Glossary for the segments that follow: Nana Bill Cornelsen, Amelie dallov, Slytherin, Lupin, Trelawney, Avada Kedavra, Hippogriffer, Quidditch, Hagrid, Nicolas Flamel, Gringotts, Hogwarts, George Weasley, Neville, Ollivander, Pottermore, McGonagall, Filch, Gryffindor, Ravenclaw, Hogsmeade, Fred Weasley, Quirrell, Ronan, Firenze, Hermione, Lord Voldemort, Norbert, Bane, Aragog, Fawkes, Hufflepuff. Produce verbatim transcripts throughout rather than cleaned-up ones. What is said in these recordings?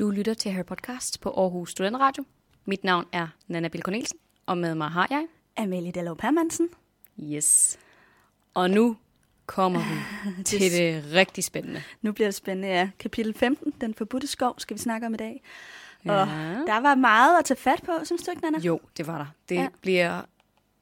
Du lytter til Harry Podcast på Aarhus Studenterradio. Mit navn er Nana Bill Cornelsen, og med mig har jeg... Amelie dallov. Yes. Og nu kommer vi det til det rigtig spændende. Nu bliver det spændende, ja. Kapitel femten, Den Forbudte Skov, skal vi snakke om i dag. Ja. Og der var meget at tage fat på, synes du ikke, Nana? Jo, det var der. Det ja. bliver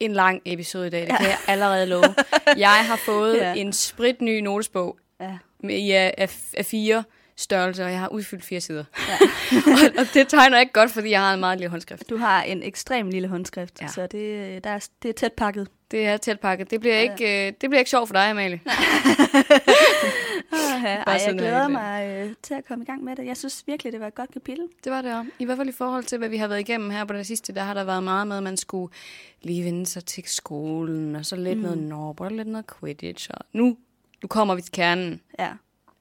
en lang episode i dag, det ja. kan jeg allerede love. Jeg har fået ja. en spritny notesbog ja. med, ja, af, af fire... størrelse, og jeg har udfyldt fire sider. Ja. og, og det tegner ikke godt, fordi jeg har en meget lille håndskrift. Du har en ekstrem lille håndskrift, ja. så det, der er, det er tæt pakket. Det er tæt pakket. Det bliver, ja. ikke, øh, det bliver ikke sjovt for dig, Amalie. Ej, jeg glæder mig øh, til at komme i gang med det. Jeg synes virkelig, det var et godt kapitel. Det var det også. I hvert fald i forhold til, hvad vi har været igennem her på det sidste, der har der været meget med, at man skulle lige vende sig til skolen, og så lidt mm. noget Norbert, lidt noget Quidditch. Og nu, nu kommer vi til kernen. Ja.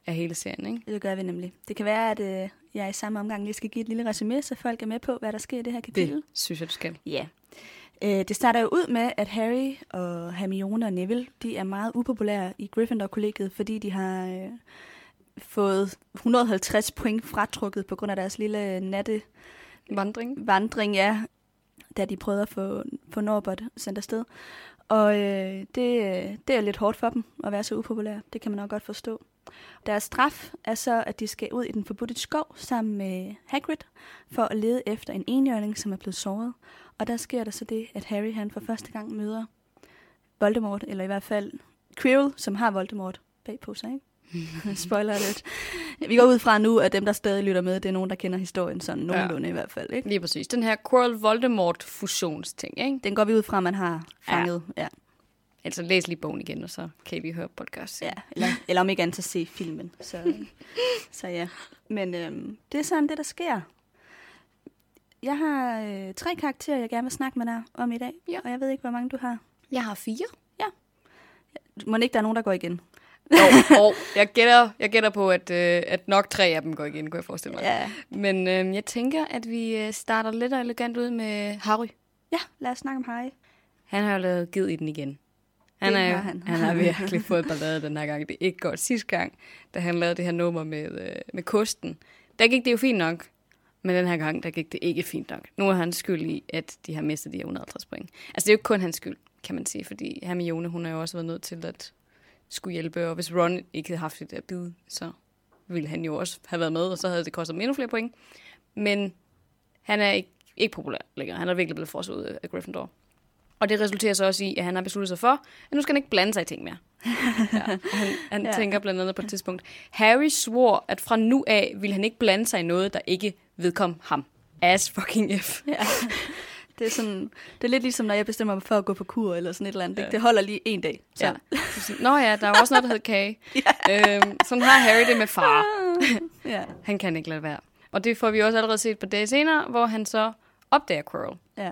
Af hele serien, ikke? Det gør vi nemlig. Det kan være, at øh, jeg i samme omgang lige skal give et lille resumé, så folk er med på, hvad der sker i det her kapitel. Det synes jeg, du skal. Ja. Yeah. Øh, det starter jo ud med, at Harry og Hermione og Neville, de er meget upopulære i Gryffindor-kollegiet, fordi de har øh, fået et hundrede og halvtreds point fratrukket på grund af deres lille natte... Vandring. Vandring, ja. Da de prøvede at få, få Norbert sendt afsted. Og øh, det, det er lidt hårdt for dem at være så upopulære. Det kan man nok godt forstå. Deres straf er så, at de skal ud i den forbudte skov sammen med Hagrid for at lede efter en enhjørning, som er blevet såret. Og der sker der så det, at Harry han for første gang møder Voldemort, eller i hvert fald Quirrell, som har Voldemort bag på sig, ikke? Spoiler alert. Vi går ud fra nu, at dem, der stadig lytter med, det er nogen, der kender historien sådan nogenlunde ja. i hvert fald, ikke? Lige præcis. Den her Quirrell-Voldemort-fusionsting, ikke? Den går vi ud fra, man har fanget, ja. ja. Altså læs lige bogen igen, og så kan I lige høre podcast. Ja, eller, eller om ikke andet at se filmen. Så, så ja. Men øhm, det er sådan det, der sker. Jeg har øh, tre karakterer, jeg gerne vil snakke med dig om i dag. Ja. Og jeg ved ikke, hvor mange du har. Jeg har fire. Ja. Må ikke, der er nogen, der går igen? Jo, og jeg gætter, jeg gætter på, at, øh, at nok tre af dem går igen, kunne jeg forestille mig. Ja. Men øh, jeg tænker, at vi starter lidt og elegant ud med Harry. Ja, lad os snakke om Harry. Han har jo lavet gid i den igen. Han, er jo, han. han har virkelig fået ballade den her gang. Det er ikke godt. Sidste gang, da han lavede det her nummer med, øh, med kosten, der gik det jo fint nok. Men den her gang, der gik det ikke fint nok. Nu er han skyld i, at de har mistet de her et hundrede og halvtreds point. Altså, det er jo ikke kun hans skyld, kan man sige. Fordi Hermione, hun har jo også været nødt til at skulle hjælpe. Og hvis Ron ikke havde haft det der bid, så ville han jo også have været med. Og så havde det kostet endnu flere point. Men han er ikke, ikke populær længere. Han er virkelig blevet frosset ud af Gryffindor. Og det resulterer så også i, at han har besluttet sig for, at nu skal han ikke blande sig i ting mere. Ja, han han ja. tænker blandt andet på et tidspunkt. Harry svor, at fra nu af ville han ikke blande sig i noget, der ikke vedkom ham. As fucking F. Ja. Det er, sådan, det er lidt ligesom, når jeg bestemmer mig for at gå på kur eller sådan et eller andet. Ja. Det holder lige en dag. Så. Ja. Nå ja, der er også noget, der hedder kage. Ja. Øhm, sådan har Harry det med far. Ja. Han kan ikke lade være. Og det får vi også allerede set på dage senere, hvor han så opdager Quirrell. Ja.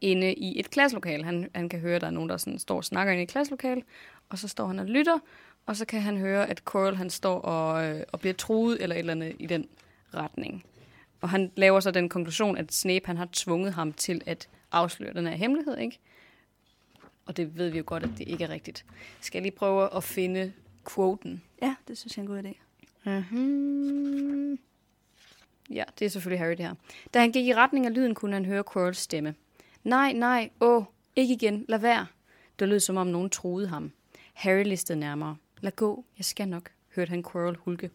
Inde i et klasselokale. Han, han kan høre, at der er nogen, der sådan står og snakker inde i et klasselokale, og så står han og lytter, og så kan han høre, at Quirrell, han står og, øh, og bliver truet, eller et eller andet i den retning. Og han laver så den konklusion, at Snape, han har tvunget ham til at afsløre den her hemmelighed, ikke? Og det ved vi jo godt, at det ikke er rigtigt. Skal jeg lige prøve at finde quoten? Ja, det synes jeg er en god idé. Mm-hmm. Ja, det er selvfølgelig Harry, det her. Da han gik i retning af lyden, kunne han høre Quirrells stemme. Nej, nej, åh, ikke igen, lad være. Det lød, som om nogen troede ham. Harry listede nærmere. Lad gå, jeg skal nok, hørte han Quirrell hulke.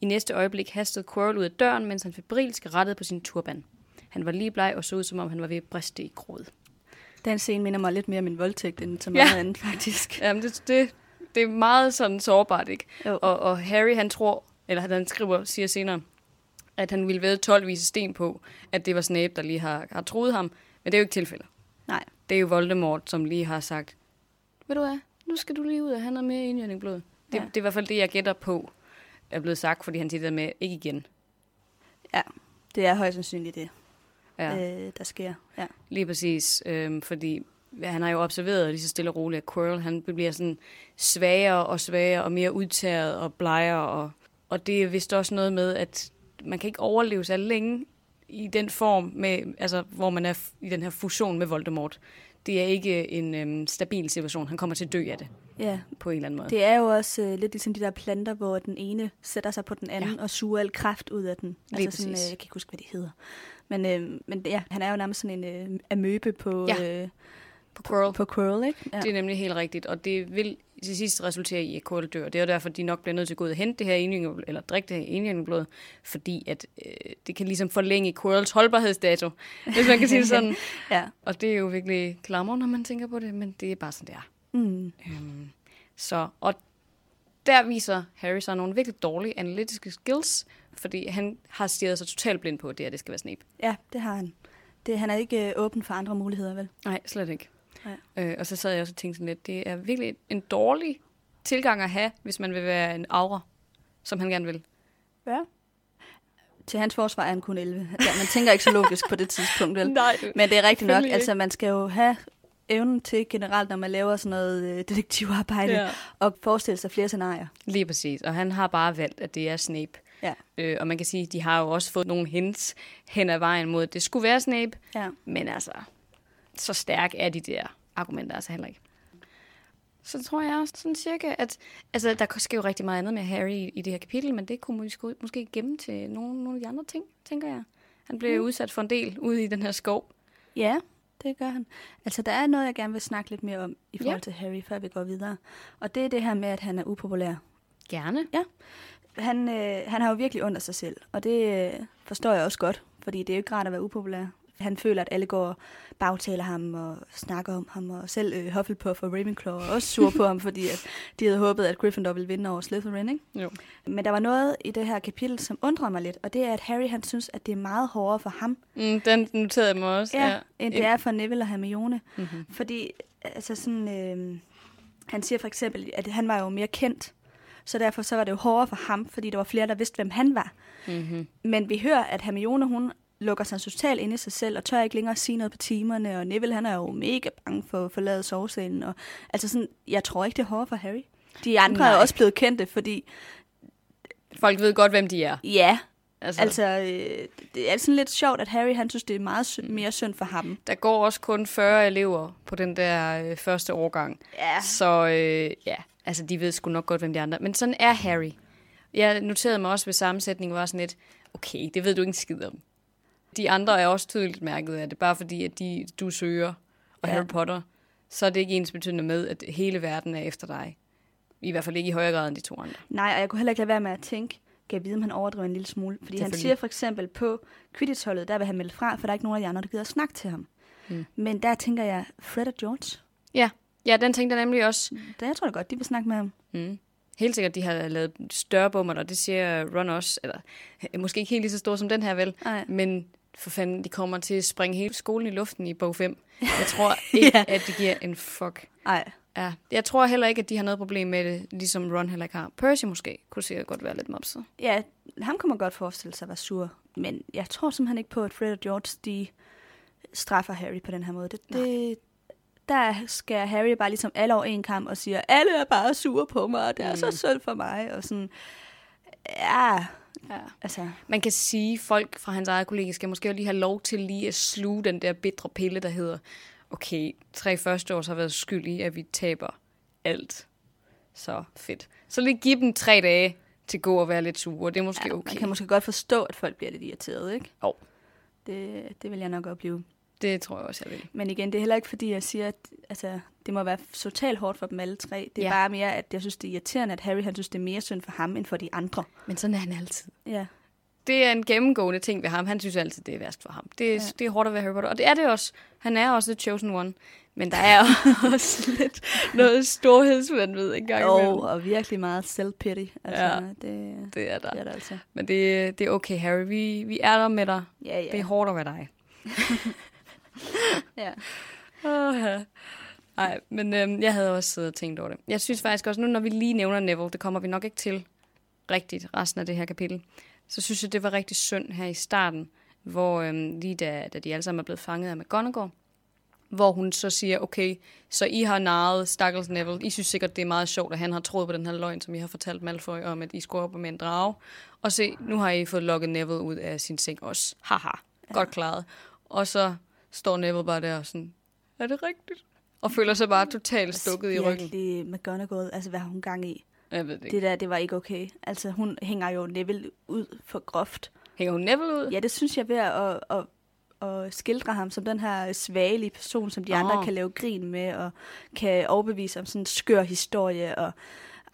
I næste øjeblik hastede Quirrell ud af døren, mens han febrilsk rettede på sin turban. Han var lige bleg og så ud, som om han var ved at briste i gråd. Den scene minder mig lidt mere om en voldtægt, end så meget ja. andet, faktisk. Jamen, det, det, det er meget sådan sårbart, ikke? Oh. Og, og Harry, han tror, eller han skriver, siger senere, at han ville vædde tolv vise sten på, at det var Snape, der lige har, har troet ham. Men det er jo ikke tilfældet. Nej. Det er jo Voldemort, som lige har sagt, ved du hvad, nu skal du lige ud og have noget mere indjørning blod. Det, ja. det er i hvert fald det, jeg gætter på, er blevet sagt, fordi han siger med, ikke igen. Ja, det er højst sandsynligt det, ja. øh, der sker. Ja. Lige præcis, øh, fordi han har jo observeret lige så stille og roligt, at Quirrell, han bliver sådan svagere og svagere og mere udtaget og blegere. Og, og det er vist også noget med, at man kan ikke overleve så længe, i den form, med, altså, hvor man er f- i den her fusion med Voldemort. det er ikke en øhm, stabil situation. Han kommer til at dø af det. Ja. På en eller anden måde. Det er jo også øh, lidt ligesom de der planter, hvor den ene sætter sig på den anden, ja, og suger al kraft ud af den. Altså sådan, øh, jeg kan ikke huske, hvad det hedder. Men, øh, men ja, han er jo nærmest sådan en øh, amøbe på, ja, øh, på, på Quirrell. På Quirrell, ikke? Ja. Det er nemlig helt rigtigt, og det vil til sidst resultere i, at Quirrell dør. Det er derfor, de nok bliver nødt til at gå ud og hente det her enhjørningblod, eller drikke det her enhjørningblod, fordi at, øh, det kan ligesom forlænge Quirrells holdbarhedsdato, hvis man kan sige sådan. Ja. Og det er jo virkelig klammer, når man tænker på det, men det er bare sådan, det er. Mm. Øhm, så, og der viser Harry så nogle virkelig dårlige analytiske skills, fordi han har stirret sig totalt blind på, at det her, det skal være Snape. Ja, det har han. Det, han er ikke øh, åben for andre muligheder, vel? Nej, slet ikke. Ja. Øh, og så sad jeg også og tænkte sådan lidt, det er virkelig en dårlig tilgang at have, hvis man vil være en aura, som han gerne vil. Ja. Til hans forsvar er han kun elleve. Ja, man tænker ikke så logisk på det tidspunkt, vel? Nej, men det er rigtigt nok. Altså, man skal jo have evnen til generelt, når man laver sådan noget øh, detektivarbejde, ja, og forestille sig flere scenarier. Lige præcis. Og han har bare valgt, at det er Snape. Ja. Øh, og man kan sige, at de har jo også fået nogle hints hen ad vejen mod, at det skulle være Snape. Ja. Men altså, så stærk er de der argumenter altså heller ikke. Så tror jeg også sådan cirka, at altså, der sker jo rigtig meget andet med Harry i, i det her kapitel, men det kunne måske, måske gemme til nogle, nogle af de andre ting, tænker jeg. Han blev mm. udsat for en del ude i den her skov. Ja, det gør han. Altså, der er noget, jeg gerne vil snakke lidt mere om i forhold, ja, til Harry, før vi går videre. Og det er det her med, at han er upopulær. Gerne. Ja. Han, øh, han har jo virkelig under sig selv, og det øh, forstår jeg også godt, fordi det er jo ikke rart at være upopulær. Han føler, at alle går og bagtaler ham og snakker om ham, og selv øh, Hufflepuff og Ravenclaw er også sure på ham, fordi at de havde håbet, at Gryffindor ville vinde over Slytherin, ikke? Jo. Men der var noget i det her kapitel, som undrer mig lidt, og det er, at Harry han synes, at det er meget hårdere for ham. Mm, den noterede mig også. Ja, ja, end det er for Neville og Hermione. Mm-hmm. Fordi altså sådan, øh, han siger for eksempel, at han var jo mere kendt, så derfor så var det jo hårdere for ham, fordi der var flere, der vidste, hvem han var. Mm-hmm. Men vi hører, at Hermione, hun lukker sig totalt ind i sig selv, og tør ikke længere sige noget på timerne, og Neville, han er jo mega bange for at forlade sovesalen, og altså sådan, jeg tror ikke, det er hårdt for Harry. De andre Nej. er også blevet kendte, fordi folk ved godt, hvem de er. Ja, altså, altså øh, det er sådan lidt sjovt, at Harry, han synes, det er meget sy- mere synd for ham. Der går også kun fyrre elever på den der øh, første årgang, ja. så øh, ja, altså de ved sgu nok godt, hvem de andre er, men sådan er Harry. Jeg noterede mig også ved sammensætningen, var sådan lidt, okay, det ved du ikke en skid om. De andre er også tydeligt mærket af det, bare fordi, at de, du søger og ja. Harry Potter, så er det ikke ensbetydende med, at hele verden er efter dig. I hvert fald ikke i højere grad end de to andre. Nej, og jeg kunne heller ikke lade være med at tænke, kan jeg vide, om han overdriver en lille smule? Fordi han siger for eksempel, på Quidditch-holdet, der vil han melde fra, for der er ikke nogen af de andre, der gider at snakke til ham. Hmm. Men der tænker jeg, Fred og George? Ja, ja, den tænkte jeg nemlig også. Det, jeg tror da godt, de vil snakke med ham. Hmm. Helt sikkert, de har lavet større bomber, og det siger Ron også. Eller, måske ikke helt lige så store som den her, vel? Ej. Men for fanden, de kommer til at springe hele skolen i luften i bog fem. Jeg tror ikke, ja. at det giver en fuck. Ej. Ja. Jeg tror heller ikke, at de har noget problem med det, ligesom Ron heller ikke har. Percy måske kunne sikkert godt være lidt mopset. Ja, ham kunne man godt forestille sig at være sur. Men jeg tror simpelthen ikke på, at Fred og George, de straffer Harry på den her måde. Det, det Der skærer Harry bare ligesom alle over en kamp og siger, alle er bare sure på mig, og det er mm. så synd for mig. Og sådan, ja, ja. Altså. Man kan sige, at folk fra hans eget kollega skal måske lige have lov til lige at sluge den der bitre pille, der hedder, okay, tre første år så har været skyld i, at vi taber alt. Så fedt. Så lige give dem tre dage til at gå og være lidt sure, det er måske ja, okay. Man kan måske godt forstå, at folk bliver lidt irriteret, ikke? Jo. Det, det vil jeg nok opleve. Det tror jeg også, jeg vil. Men igen, det er heller ikke, fordi jeg siger, at altså, det må være totalt hårdt for dem alle tre. Det er ja. bare mere, at jeg synes, det er irriterende, at Harry han synes, det er mere synd for ham, end for de andre. Men sådan er han altid. Ja. Det er en gennemgående ting ved ham. Han synes altid, det er værst for ham. Det er, ja. det er hårdt at være Harry Potter. Og det er det også. Han er også the chosen one. Men der er også lidt noget storhedsvandvid engang imellem. Oh, og virkelig meget self-pity. Altså, ja, det, det er der. Det er der altså. Men det, det er okay, Harry. Vi, vi er der med dig. Ja, ja. Det er hårdt at være dig. Ja. Oh, ja. Ej, men øhm, jeg havde også siddet og tænkt over det. Jeg synes faktisk også, nu når vi lige nævner Neville, det kommer vi nok ikke til rigtigt resten af det her kapitel, så synes jeg, det var rigtig synd her i starten, hvor øhm, lige da, da de alle sammen er blevet fanget af McGonagall, hvor hun så siger, okay, så I har narret stakkels Neville. I synes sikkert, det er meget sjovt, at han har troet på den her løgn, som I har fortalt Malfoy om, at I skulle op med en drage. Og se, nu har I fået lukket Neville ud af sin seng også. Haha, godt klaret. Og så står Neville bare der og sådan, er det rigtigt? Og føler sig bare totalt stukket i ryggen. Det er McGonagall, altså hvad har hun gang i? Jeg ved det ikke. Det der, det var ikke okay. Altså hun hænger jo Neville ud for groft. Hænger hun Neville ud? Ja, det synes jeg ved at, at, at, at skildre ham som den her svagelige person, som de oh. andre kan lave grin med, og kan overbevise om sådan en skør historie, og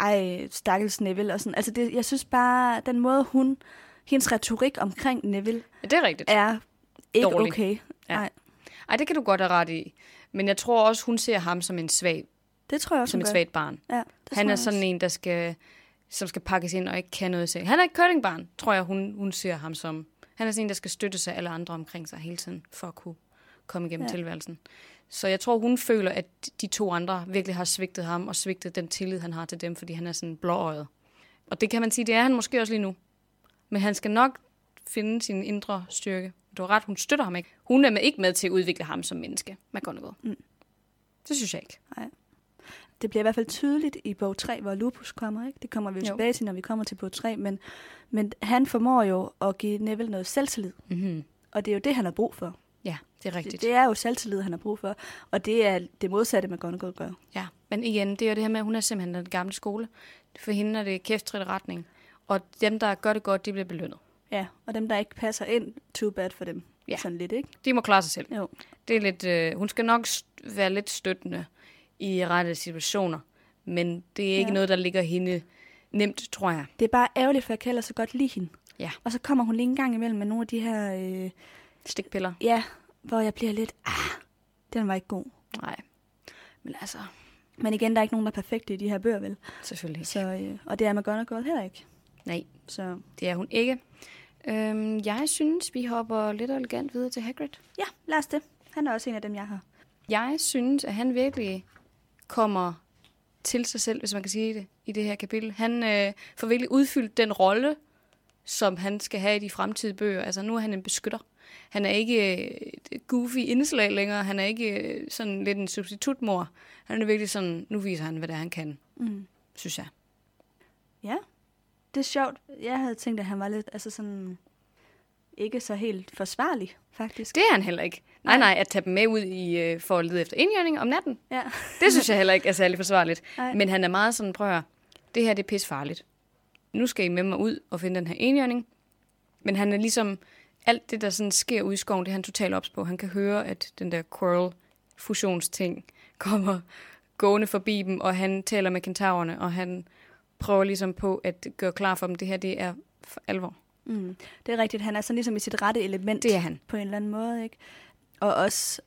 ej, stakkels Neville og sådan. Altså det, jeg synes bare, den måde hun, hendes retorik omkring Neville, ja, det er rigtigt, er ikke dårlig. Okay. Ja. Ej. Ej, det kan du godt have ret i. Men jeg tror også, hun ser ham som en svag, det tror jeg også, som et svagt barn. Ja, han er sådan en, der skal, som skal pakkes ind og ikke kan noget selv. Han er et curlingbarn, tror jeg, hun, hun ser ham som. Han er sådan en, der skal støtte sig alle andre omkring sig hele tiden, for at kunne komme igennem ja. tilværelsen. Så jeg tror, hun føler, at de to andre virkelig har svigtet ham, og svigtet den tillid, han har til dem, fordi han er sådan blåøjet. Og det kan man sige, det er han måske også lige nu. Men han skal nok finde sin indre styrke. Du har ret, hun støtter ham ikke. Hun er ikke med til at udvikle ham som menneske. Man går noget. Mm. Det synes jeg ikke. Nej. Det bliver i hvert fald tydeligt i bog tre, hvor Lupus kommer, ikke? Det kommer vi jo tilbage til, når vi kommer til bog tre. Men, men han formår jo at give Neville noget selvtillid. Mm-hmm. Og det er jo det, han har brug for. Ja, det er rigtigt. Det, det er jo selvtillid, han har brug for. Og det er det modsatte, McGonagall gør. Ja, men igen, det er jo det her med, at hun er simpelthen den gamle skole. For hende er det kæftrigt retning. Og dem, der gør det godt, de bliver belønnet. Ja, og dem, der ikke passer ind, too bad for dem. Ja. Sådan lidt, ikke? De må klare sig selv. Jo. Det er lidt, øh, hun skal nok st- være lidt støttende i rette situationer, men det er ikke ja. noget, der ligger hende nemt, tror jeg. Det er bare ærgerligt, for jeg kan ellers så godt lide hende. Ja. Og så kommer hun lige en gang imellem med nogle af de her... Øh, stikpiller. Ja, hvor jeg bliver lidt... Ah, den var ikke god. Nej. Men altså... Men igen, der er ikke nogen, der er perfekte i de her bøger, vel? Selvfølgelig. Så, øh, og det er McGonagall heller ikke. Nej, så det er hun ikke. Øhm, jeg synes, vi hopper lidt elegant videre til Hagrid. Ja, lad os det. Han er også en af dem, jeg har. Jeg synes, at han virkelig kommer til sig selv, hvis man kan sige det, i det her kapitel. Han øh, får virkelig udfyldt den rolle, som han skal have i de fremtidige bøger. Altså, nu er han en beskytter. Han er ikke et goofy indslag længere. Han er ikke sådan lidt en substitutmor. Han er virkelig sådan, nu viser han, hvad det er, han kan, mm. synes jeg. Ja. Det er sjovt. Jeg havde tænkt, at han var lidt, altså sådan, ikke så helt forsvarlig, faktisk. Det er han heller ikke. Nej, nej, at tage dem med ud i, for at lede efter indgjørning om natten. Ja. Det synes jeg heller ikke er særlig forsvarligt. Nej. Men han er meget sådan, prøv at høre, det her det er pisfarligt. Nu skal I med mig ud og finde den her indgjørning. Men han er ligesom, alt det, der sådan sker ude i skoven, det er han totalt ops på. Han kan høre, at den der Quirrell-fusionsting kommer gående forbi dem, og han taler med kentaurerne, og han... prøver ligesom på at gøre klar for dem. Det her, det er for alvor. Mm. Det er rigtigt. Han er sådan ligesom i sit rette element. Det er han. På en eller anden måde, ikke? Og også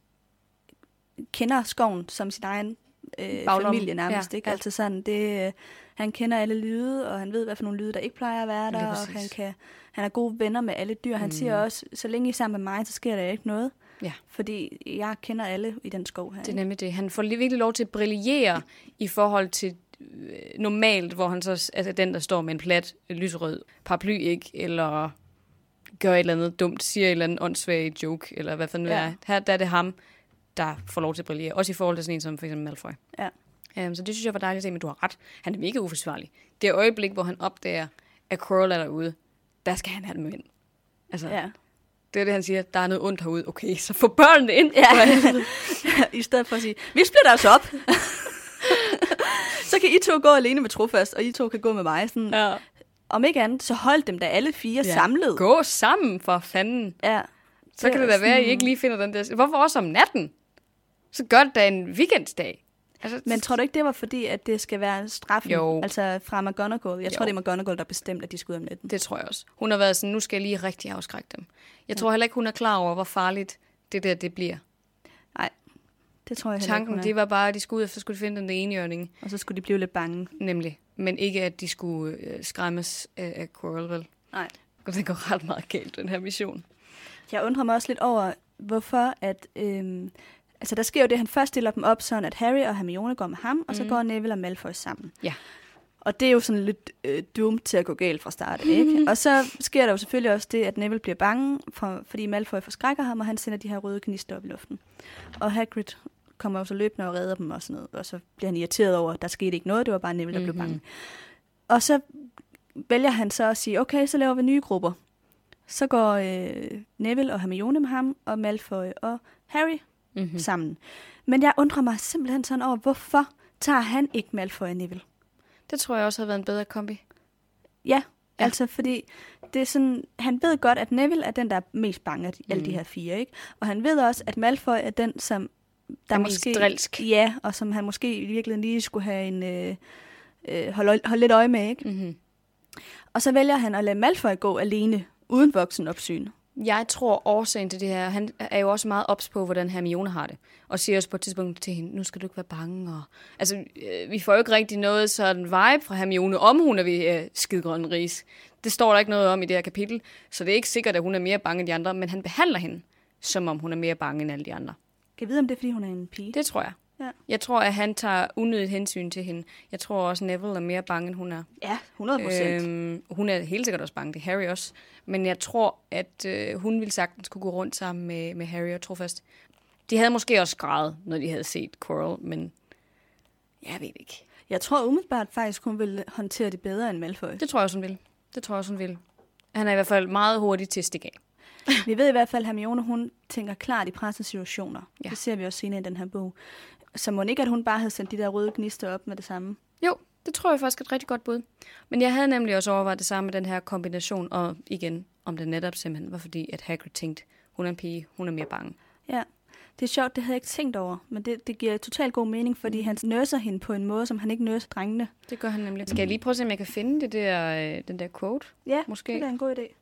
kender skoven som sin egen øh, familie nærmest, ja, ikke? Ja. Altså sådan, det, øh, han kender alle lyde, og han ved, hvad for nogle lyde, der ikke plejer at være der, og han, kan, han er gode venner med alle dyr. Han mm. siger også, så længe I er sammen med mig, så sker der ikke noget. Ja. Fordi jeg kender alle i den skov her. Det er nemlig det. Han får virkelig lov til at brillere i forhold til normalt, hvor han så altså den, der står med en plat, lyserød paraply, ikke, eller gør et eller andet dumt, siger et eller andet åndssvagt joke, eller hvad fanden ja. det er. Her der er det ham, der får lov til at brillere. Også i forhold til sådan en som for eksempel Malfoy. Ja. Um, så det synes jeg var dejligt at se, men du har ret. Han er mega uforsvarlig. Det øjeblik, hvor han opdager, at Quirrell er derude, der skal han have dem ind. Altså, ja. Det er det, han siger, der er noget ondt herude. Okay, så få børnene ind. Ja. I stedet for at sige, vi splitter os op. Så kan I to gå alene med Trofast, og I to kan gå med mig. Sådan. Ja. Om ikke andet, så hold dem da alle fire ja. samlet. Gå sammen, for fanden. Ja. Så det kan det da være, at I ikke lige finder den der... Hvorfor også om natten? Så gør det da en weekendsdag. Altså... Men tror du ikke, det var fordi, at det skal være straffen? Jo. Altså fra McGonagall. Jeg jo. tror, det er McGonagall, der bestemt, at de skal ud om natten. Det tror jeg også. Hun har været sådan, nu skal jeg lige rigtig afskrække dem. Jeg ja. tror heller ikke, hun er klar over, hvor farligt det der det bliver. Det tror jeg Tanken, ikke, det var bare, at de skulle ud, og så skulle de finde den enhjørning. Og så skulle de blive lidt bange. Nemlig. Men ikke, at de skulle øh, skræmmes af, af Quirrell. Nej. Det går ret meget galt, den her mission. Jeg undrer mig også lidt over, hvorfor at... Øhm, altså, der sker jo det, at han først stiller dem op, sådan at Harry og Hermione går med ham, og så mm. går Neville og Malfoy sammen. Ja. Og det er jo sådan lidt øh, dumt til at gå galt fra start, ikke? Og så sker der jo selvfølgelig også det, at Neville bliver bange, for, fordi Malfoy forskrækker ham, og han sender de her røde gnister op i luften. Og Hagrid kommer jo så løbende og redder dem og sådan noget. Og så bliver han irriteret over, at der skete ikke noget, det var bare Neville, der blev bange. Mm-hmm. Og så vælger han så at sige, okay, så laver vi nye grupper. Så går øh, Neville og Hermione med ham, og Malfoy og Harry mm-hmm. sammen. Men jeg undrer mig simpelthen sådan over, hvorfor tager han ikke Malfoy og Neville? Det tror jeg også havde været en bedre kombi. Ja, ja. Altså fordi det er sådan, han ved godt, at Neville er den, der er mest bange af de, mm. alle de her fire, ikke? Og han ved også, at Malfoy er den, som der er måske drilsk. Ja, og som han måske i virkeligheden lige skulle have en øh, øh, hold, hold lidt øje med, ikke? Mm-hmm. Og så vælger han at lade Malfoy gå alene uden voksenopsyn. Jeg tror årsagen til det her, han er jo også meget ops på, hvordan Hermione har det. Og siger også på et tidspunkt til hende, nu skal du ikke være bange. Og... altså, vi får jo ikke rigtig noget sådan vibe fra Hermione, om hun er ved øh, skidegrønne ris. Det står der ikke noget om i det her kapitel, så det er ikke sikkert, at hun er mere bange end de andre, men han behandler hende, som om hun er mere bange end alle de andre. Kan jeg vide, om det er, fordi hun er en pige? Det tror jeg. Ja. Jeg tror, at han tager unødigt hensyn til hende. Jeg tror også, Neville er mere bange, end hun er. Ja, hundrede procent. Øhm, hun er helt sikkert også bange, det er Harry også. Men jeg tror, at øh, hun ville sagtens kunne gå rundt sammen med, med Harry og trofast. De havde måske også grædet, når de havde set Quirrell, men jeg ved ikke. Jeg tror umiddelbart faktisk, hun ville håndtere det bedre end Malfoy. Det tror jeg også, hun ville. Det tror jeg også, hun ville. Han er i hvert fald meget hurtig til at stikke af. Vi ved i hvert fald, at Hermione, hun tænker klart i pressede situationer. Ja. Det ser vi også senere i den her bog. Så må ikke, at hun bare havde sendt de der røde gnister op med det samme? Jo, det tror jeg faktisk er et rigtig godt bud. Men jeg havde nemlig også overvejet det samme med den her kombination, og igen, om det netop simpelthen var fordi, at Hagrid tænkte, hun er en pige, hun er mere bange. Ja, det er sjovt, det havde jeg ikke tænkt over, men det, det giver totalt god mening, fordi han nørser hende på en måde, som han ikke nørser drengene. Det gør han nemlig. Skal jeg lige prøve at se, om jeg kan finde det der, den der quote? Ja, måske. Det er en god idé.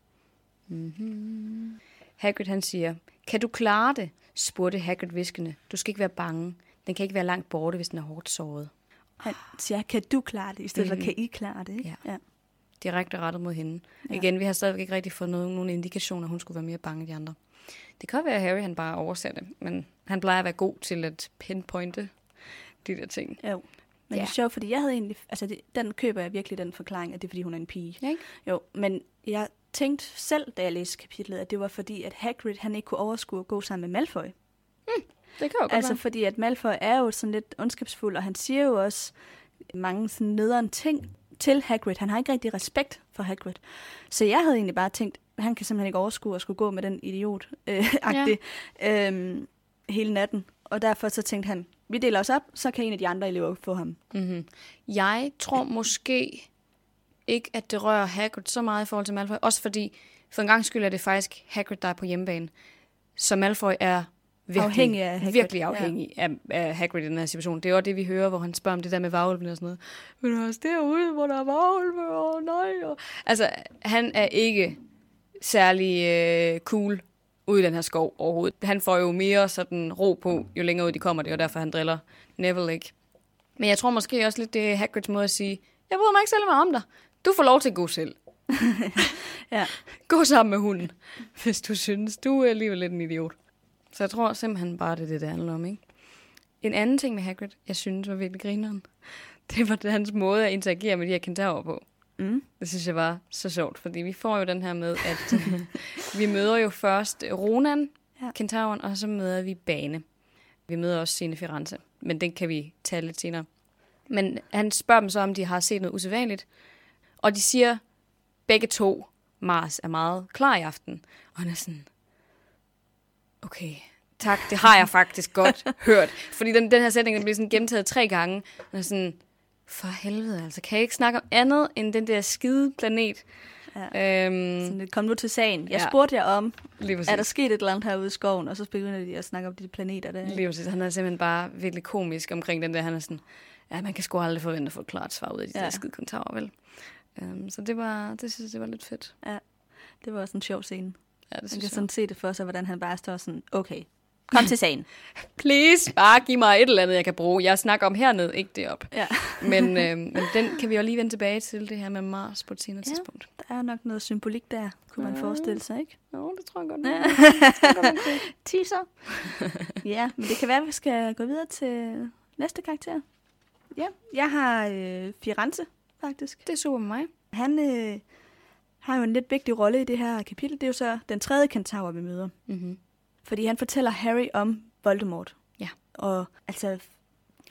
Mm-hmm. Hagrid han siger, kan du klare det? Spurgte Hagrid hviskende. Du skal ikke være bange. Den kan ikke være langt borte, hvis den er hårdt såret. Han siger, kan du klare det, i stedet mm-hmm. for, kan I klare det? Ikke? Ja. Ja. Direkte rettet mod hende. Ja. Igen, vi har stadigvæk ikke rigtig fået noget, nogen indikationer, hun skulle være mere bange end de andre. Det kan være, at Harry han bare overser det, men han plejer at være god til at pinpointe de der ting. Jo, men ja. Det er sjovt, fordi jeg havde egentlig... altså, det, den køber jeg virkelig, den forklaring, at det er, fordi hun er en pige. Ja, ikke? Jo, men jeg tænkte selv, da jeg læste kapitlet, at det var fordi, at Hagrid han ikke kunne overskue at gå sammen med Malfoy. Mm. Det kan jo godt altså være. Fordi, at Malfoy er jo sådan lidt ondskabsfuld, og han siger jo også mange sådan nederen ting til Hagrid. Han har ikke rigtig respekt for Hagrid. Så jeg havde egentlig bare tænkt, at han kan simpelthen ikke overskue at skulle gå med den idiot-agtig øh, ja. øhm, hele natten. Og derfor så tænkte han, vi deler os op, så kan en af de andre elever få ham. Mm-hmm. Jeg tror måske ikke, at det rører Hagrid så meget i forhold til Malfoy. Også fordi, for en gang skyld er det faktisk Hagrid, der er på hjemmebane. Så Malfoy er... Virkelig afhængig af Hagrid. Virkelig afhængig ja. af, af Hagrid i den her situation. Det er også det, vi hører, hvor han spørger om det der med varulven og sådan noget. Men der er også derude, hvor der er varulve, og nej. Og... altså, han er ikke særlig øh, cool ude i den her skov overhovedet. Han får jo mere sådan ro på, jo længere ud de kommer det, og derfor han driller Neville ikke. Men jeg tror måske også lidt, det er Hagrids måde at sige, jeg bryder mig ikke særlig meget om dig. Du får lov til at gå selv. ja. Gå sammen med hunden, hvis du synes, du er alligevel lidt en idiot. Så jeg tror simpelthen bare, det er det, det handler om, ikke? En anden ting med Hagrid, jeg synes var virkelig grineren, det var hans måde at interagere med de her kentaurer på. Mm. Det synes jeg var så sjovt, fordi vi får jo den her med, at vi møder jo først Ronan, ja. Kentauren, og så møder vi Bane. Vi møder også sine Firenze, men den kan vi tage lidt senere. Men han spørger dem så, om de har set noget usædvanligt, og de siger begge to, Mars er meget klar i aften, og han er sådan... okay, tak, det har jeg faktisk godt hørt. Fordi den, den her sætning, den bliver sådan gentaget tre gange. Og sådan, for helvede altså, kan jeg ikke snakke om andet end den der skide planet? Ja. Øhm, sådan lidt, kom nu til sagen. Jeg ja. spurgte jer om, er der sket et eller andet herude i skoven? Og så begynder de at snakke om de planeter der. Lige præcis, han er simpelthen bare virkelig komisk omkring den der. Han er sådan, ja, man kan sgu aldrig forvente at få et klart svar ud af de ja. der skide kommentarer, vel? Øhm, så det var, det synes jeg, det var lidt fedt. Ja, det var også en sjov scene. Ja, man kan jeg. sådan se det for sig, hvordan han bare står sådan, okay, kom til sagen. Please, bare giv mig et eller andet, jeg kan bruge. Jeg snakker om hernede, ikke deroppe. Ja. men, øh, men den kan vi jo lige vende tilbage til, det her med Mars på et senere ja, tidspunkt. Der er nok noget symbolik der, kunne ja. man forestille sig, ikke? Jo, det tror jeg godt. Ja. godt Teaser. ja, men det kan være, at vi skal gå videre til næste karakter. Ja, jeg har øh, Firenze, faktisk. Det er super med mig. Han... Øh, har jo en lidt vigtig rolle i det her kapitel. Det er jo så den tredje kentaur, vi møder. Mm-hmm. Fordi han fortæller Harry om Voldemort. Ja. Og altså...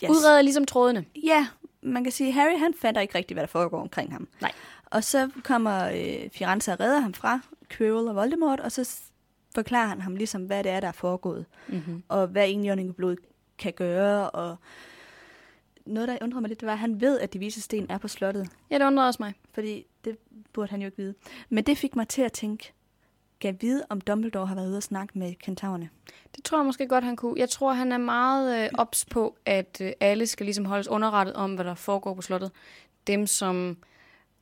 Yes. Udreder ligesom trådene. Ja, man kan sige, at Harry han fatter ikke rigtigt, hvad der foregår omkring ham. Nej. Og så kommer øh, Firenze og redder ham fra Quirrell og Voldemort, og så forklarer han ham ligesom, hvad det er, der er foregået. Mm-hmm. Og hvad egentlig ånding af blod kan gøre. Og noget, der undrede mig lidt, det var, at han ved, at De Vises Sten er på slottet. Ja, det undrede også mig. Fordi det burde han jo ikke vide. Men det fik mig til at tænke, kan vide, om Dumbledore har været ude og snakke med kentaurerne? Det tror jeg måske godt, han kunne. Jeg tror, han er meget øh, ops på, at øh, alle skal ligesom holdes underrettet om, hvad der foregår på slottet. Dem, som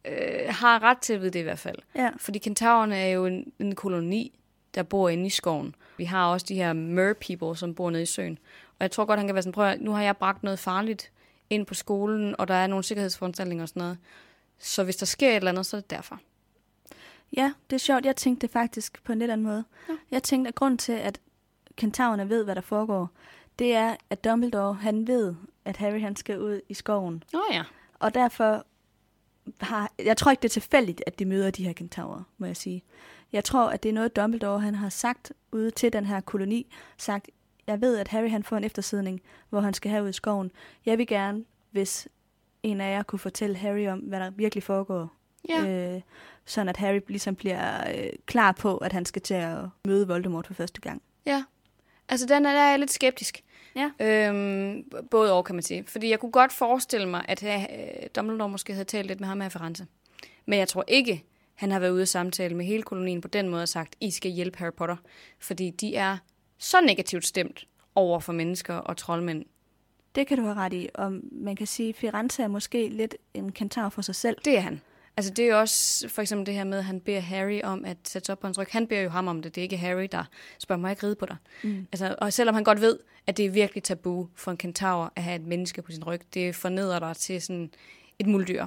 øh, har ret til at vide det i hvert fald. Ja. Fordi kentaurerne er jo en, en koloni, der bor inde i skoven. Vi har også de her merpeople, som bor nede i søen. Og jeg tror godt, han kan være sådan, prøv at, nu har jeg bragt noget farligt ind på skolen, og der er nogle sikkerhedsforanstaltninger og sådan noget. Så hvis der sker et eller andet, så er det derfor. Ja, det er sjovt. Jeg tænkte det faktisk på en lidt anden måde. Ja. Jeg tænkte, at grunden til, at kentaurerne ved, hvad der foregår, det er, at Dumbledore, han ved, at Harry, han skal ud i skoven. Åh oh, ja. Og derfor har... Jeg tror ikke, det er tilfældigt, at de møder de her kentaurer, må jeg sige. Jeg tror, at det er noget, Dumbledore, han har sagt ude til den her koloni, sagt, jeg ved, at Harry, han får en eftersidning, hvor han skal herud i skoven. Jeg vil gerne, hvis en af jer kunne fortælle Harry om, hvad der virkelig foregår. Ja. Øh, sådan at Harry ligesom bliver øh, klar på, at han skal til at møde Voldemort for første gang. Ja, altså den er, der er jeg lidt skeptisk. Ja. Øhm, både over, kan man sige. Fordi jeg kunne godt forestille mig, at øh, Dumbledore måske havde talt lidt med ham her i Firenze. Men jeg tror ikke, han har været ude og samtale med hele kolonien på den måde og sagt, I skal hjælpe Harry Potter. Fordi de er så negativt stemt over for mennesker og troldmænd. Det kan du have ret i. Og man kan sige, at Firenze er måske lidt en kentaur for sig selv. Det er han. Altså det er jo også for eksempel det her med, at han beder Harry om at sætte sig op på hans ryg. Han beder jo ham om det. Det er ikke Harry, der spørger, må jeg ikke ride på dig? Mm. Altså, og selvom han godt ved, at det er virkelig tabu for en kentaur at have et menneske på sin ryg, det fornedrer dig til sådan et muldyr.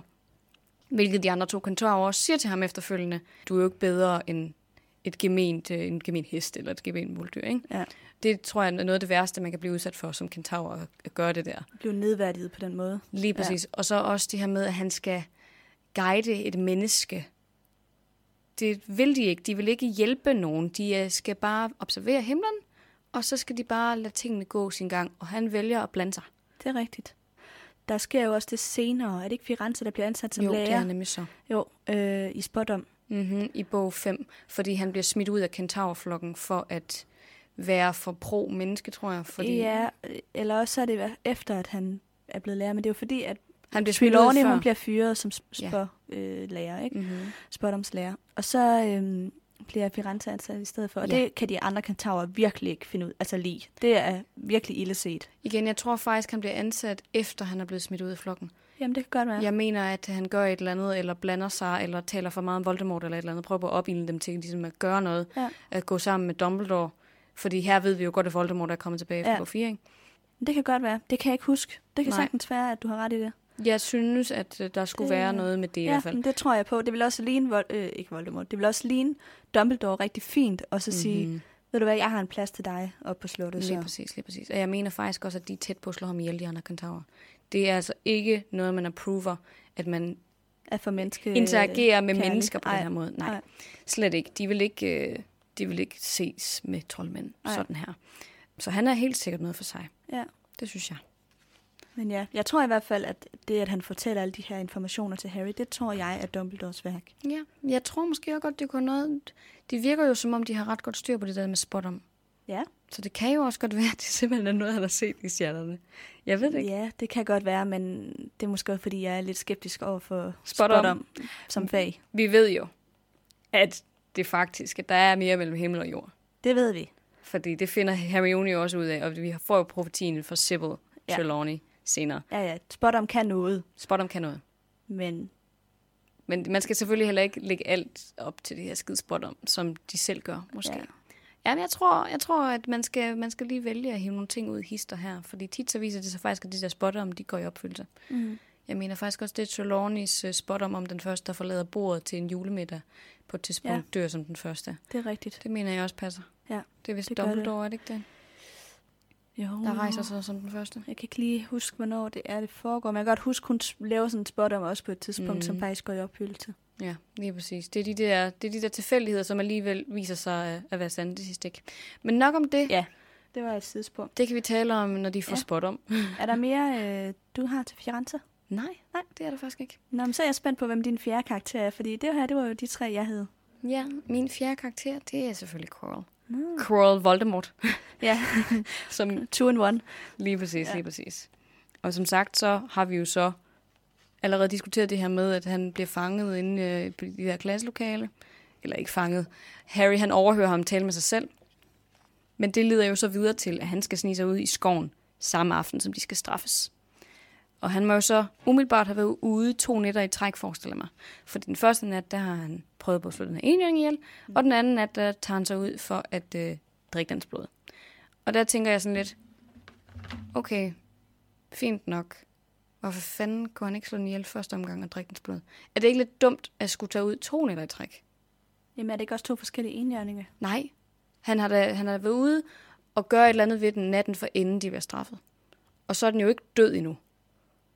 Hvilket de andre to kentaurer også siger til ham efterfølgende. Du er jo ikke bedre end et gement, en gement hest eller et gement muldyr, ikke? Ja. Det tror jeg er noget af det værste, man kan blive udsat for som kentaur at gøre det der. Blive nedværdiget på den måde. Lige præcis. Ja. Og så også det her med, at han skal... guide et menneske. Det vil de ikke. De vil ikke hjælpe nogen. De skal bare observere himlen, og så skal de bare lade tingene gå sin gang, og han vælger at blande sig. Det er rigtigt. Der sker jo også det senere. Er det ikke Firenze, der bliver ansat som jo, lærer? Jo, det er nemlig så. Jo, øh, i spådom. Mm-hmm, i bog fem, fordi han bliver smidt ud af kentaurflokken for at være for pro-menneske, tror jeg. Fordi... Ja, eller også er det efter, at han er blevet lærer, men det er jo fordi, at han bliver Trelawney, hun bliver fyret som spådomslærer, yeah. øh, ikke? Mm-hmm. Spådomslærer. Og så øh, bliver Firenze ansat i stedet for. Og yeah. Det kan de andre kentaurer virkelig ikke finde ud af. Altså lige. Det er virkelig illeset. Igen, jeg tror faktisk, han bliver ansat, efter han er blevet smidt ud af flokken. Jamen, det kan godt være. Jeg mener, at han gør et eller andet, eller blander sig, eller taler for meget om Voldemort, eller et eller andet. Prøver at opilde dem til ligesom at gøre noget. Ja. At gå sammen med Dumbledore. Fordi her ved vi jo godt, at Voldemort er kommet tilbage fra bog fire, ikke? Det kan godt være. Det kan jeg ikke huske. Det kan Nej. sagtens være, at du har ret i det. Jeg synes, at der skulle det, være noget med det ja, i hvert fald. Det tror jeg på. Det vil også ligne, øh, ikke Voldemort, det vil også ligne Dumbledore rigtig fint, og så mm-hmm. sige, ved du hvad, jeg har en plads til dig oppe på slottet. Lige så. præcis, lige præcis. Og jeg mener faktisk også, at de er tæt på at slå ham ihjel, de andre kentaurer. Det er altså ikke noget, man approver, at man at for menneske, interagerer med kærlig. mennesker på Ej. den her måde. Nej, Ej. slet ikke. De vil ikke, de vil ikke ses med troldmænd, Ej. sådan her. Så han er helt sikkert noget for sig. Ja. Det synes jeg. Men ja, jeg tror i hvert fald, at det, at han fortæller alle de her informationer til Harry, det tror jeg er Dumbledores værk. Ja, jeg tror måske også godt, det kunne noget... Det virker jo, som om de har ret godt styr på det der med spådom. Ja. Så det kan jo også godt være, at det simpelthen er noget, han har set i stjernerne. Jeg ved det ikke. Ja, det kan godt være, men det er måske også, fordi jeg er lidt skeptisk over for spådom som fag. Vi ved jo, at det faktisk, at der er mere mellem himmel og jord. Det ved vi. Fordi det finder Hermione jo også ud af, og vi får jo profetien for Sybil ja. Trelawney. Senere. Ja, ja. Spådom kan noget. Spådom kan noget. Men... Men man skal selvfølgelig heller ikke lægge alt op til det her skide spådom, som de selv gør, måske. Ja, ja men jeg tror, jeg tror at man skal, man skal lige vælge at hive nogle ting ud i hister her, fordi tit så viser det sig faktisk, at de der spådom, de går i opfyldelse. Mm. Jeg mener faktisk også, det er Trelawneys spådom om den første, der forlader bordet til en julemiddag på et tidspunkt, ja. dør som den første. Det er rigtigt. Det mener jeg også passer. Ja, det er vist Dumbledore, er det ikke det? Jo. Der rejser sig som den første. Jeg kan ikke lige huske, hvornår det er, det foregår. Men jeg kan godt huske, hun laver sådan en spådom også på et tidspunkt, mm. som faktisk går i opfyldelse. Ja, lige præcis. Det er de der, det er de der tilfældigheder, som alligevel viser sig at være sande til sidst, ikke? Men nok om det. Ja, det var et sidespor. Det kan vi tale om, når de får ja. spådom. Er der mere, øh, du har til Firenze? Nej, nej, det er der faktisk ikke. Nå, men så er jeg spændt på, hvem din fjerde karakter er, fordi det her, det var jo de tre, jeg havde. Ja, min fjerde karakter, det er selvfølgelig Quirrell. Mm. Quirrell Voldemort. Ja. Som two in one. Lige præcis, ja. lige præcis. Og som sagt, så har vi jo så allerede diskuteret det her med, at han bliver fanget inde øh, i det her klasselokale. Eller ikke fanget. Harry, han overhører ham tale med sig selv. Men det leder jo så videre til, at han skal snige sig ud i skoven samme aften, som de skal straffes. Og han må jo så umiddelbart have været ude to nætter i træk, forestiller mig. For den første nat, der har han prøvet på at slå den her enhjørning ihjel, og den anden nat, der tager han sig ud for at øh, drikke dens blod. Og der tænker jeg sådan lidt, okay, fint nok. Hvorfor fanden kunne han ikke slå den ihjel første omgang og drikke dens blod? Er det ikke lidt dumt at skulle tage ud to nætter i træk? Jamen er det ikke også to forskellige enhjørninger? Nej. Han har da, han har da været ude og gøre et eller andet ved den natten, for inden de bliver straffet. Og så er den jo ikke død endnu.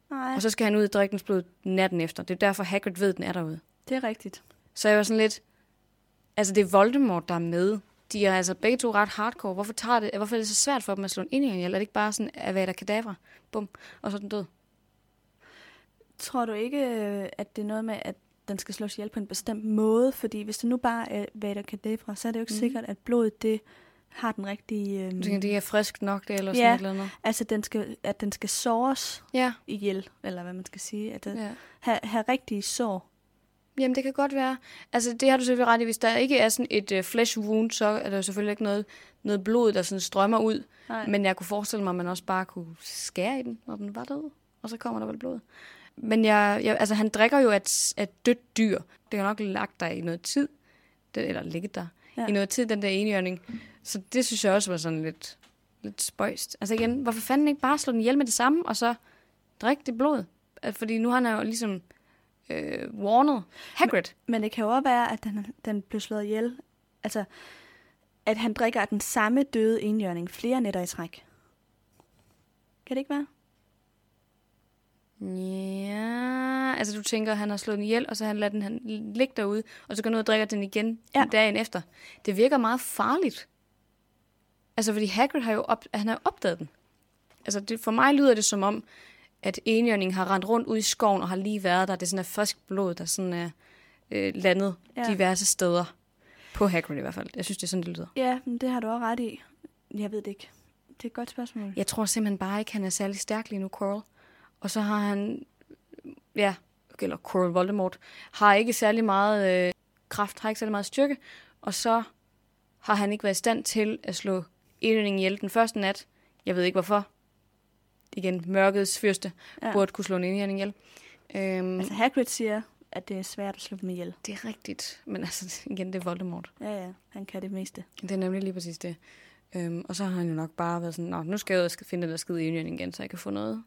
Nej. Og så skal han ud i drikkens blod natten efter. Det er derfor, Hagrid ved, den er derude. Det er rigtigt. Så jeg var sådan lidt... Altså, det er Voldemort, der er med. De er altså begge to ret hardcore. Hvorfor, tager det, hvorfor er det så svært for dem at slå en indgang? Eller er det ikke bare sådan, at være der kadavra? Bum. Og så er den død. Tror du ikke, at det er noget med, at den skal slås ihjel på en bestemt måde? Fordi hvis det nu bare er være der kadavra, så er det jo ikke mm. sikkert, at blodet det... har den rigtige... Øh... Du tænker, det er frisk nok, det eller sådan ja, et eller andet? Altså, den skal, at den skal såres ja. ihjel, eller hvad man skal sige. At det, ja. have, have rigtige sår. Jamen, det kan godt være. Altså, det har du selvfølgelig ret i. Hvis der ikke er sådan et øh, flesh wound, så er der selvfølgelig ikke noget, noget blod, der sådan strømmer ud. Nej. Men jeg kunne forestille mig, at man også bare kunne skære i den, når den var død. Og så kommer der vel blod. Men jeg, jeg, altså, han drikker jo et, et dødt dyr. Det har nok lagt der i noget tid. Det, eller ligget der ja. i noget tid, den der enhjørning. Så det synes jeg også var sådan lidt, lidt spøjst. Altså igen, hvorfor fanden ikke bare slå den ihjel med det samme, og så drikke det blod? Fordi nu har han jo ligesom øh, warnet Hagrid. Men, men det kan jo også være, at den, den blev slået ihjel. Altså, at han drikker den samme døde enhjørning flere nætter i træk. Kan det ikke være? Ja, altså du tænker, at han har slået den ihjel, og så han lader den han ligge derude, og så går han ud og drikker den igen ja. dagen efter. Det virker meget farligt. Altså, fordi Hagrid har jo op, han har opdaget den. Altså, det, for mig lyder det som om, at enhjørningen har rendt rundt ud i skoven og har lige været der. Det er sådan et frisk blod, der sådan er øh, landet ja. diverse steder. På Hagrid i hvert fald. Jeg synes, det er sådan, det lyder. Ja, men det har du også ret i. Jeg ved det ikke. Det er et godt spørgsmål. Jeg tror simpelthen bare ikke, han er særlig stærk lige nu, Quirrell. Og så har han, ja, eller Quirrell Voldemort, har ikke særlig meget øh, kraft, har ikke særlig meget styrke. Og så har han ikke været i stand til at slå enhjørningen ihjel den første nat. Jeg ved ikke hvorfor. Igen, mørkets fyrste ja. burde kunne slå en enhjørning ihjel. Øhm, altså Hagrid siger, at det er svært at slå dem ihjel. Det er rigtigt, men altså igen, det er Voldemort. Ja, ja, han kan det meste. Det er nemlig lige præcis det. Øhm, og så har han jo nok bare været sådan, nå, nu skal jeg jo finde den der skide enhjørning igen, så jeg kan få noget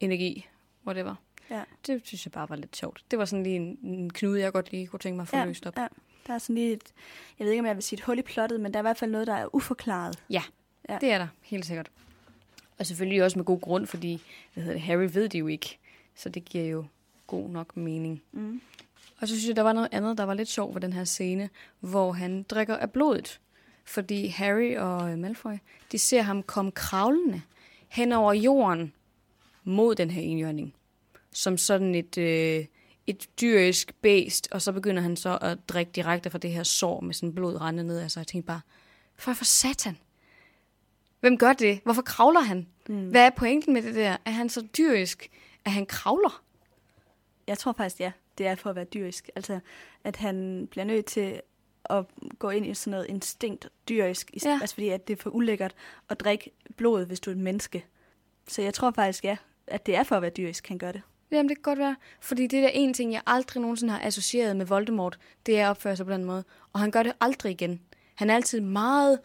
energi, whatever. Ja. Det synes jeg bare var lidt sjovt. Det var sådan lige en, en knude, jeg godt lige kunne tænke mig at få ja, løst op. Ja. Der er sådan lige et, jeg ved ikke, om jeg vil sige et hul i plottet, men der er i hvert fald noget, der er uforklaret. Ja, ja. Det er der, helt sikkert. Og selvfølgelig også med god grund, fordi hvad hedder det, Harry ved det jo ikke, så det giver jo god nok mening. Mm. Og så synes jeg, der var noget andet, der var lidt sjovt ved den her scene, hvor han drikker af blodet, fordi Harry og Malfoy, de ser ham komme kravlende hen over jorden mod den her enhjørning, som sådan et... Øh, et dyrisk bæst, og så begynder han så at drikke direkte fra det her sår med sådan blod rendende ned. Altså jeg tænkte bare, for for satan? Hvem gør det? Hvorfor kravler han? Mm. Hvad er pointen med det der? Er han så dyrisk, at han kravler? Jeg tror faktisk, ja. Det er for at være dyrisk. Altså, at han bliver nødt til at gå ind i sådan noget instinkt dyrisk, ja. altså fordi at det er for ulækkert at drikke blodet, hvis du er et menneske. Så jeg tror faktisk, ja, at det er for at være dyrisk, han gør det. Jamen, det kan godt være. Fordi det der en ting, jeg aldrig nogensinde har associeret med Voldemort, det er at opføre sig på den måde. Og han gør det aldrig igen. Han er altid meget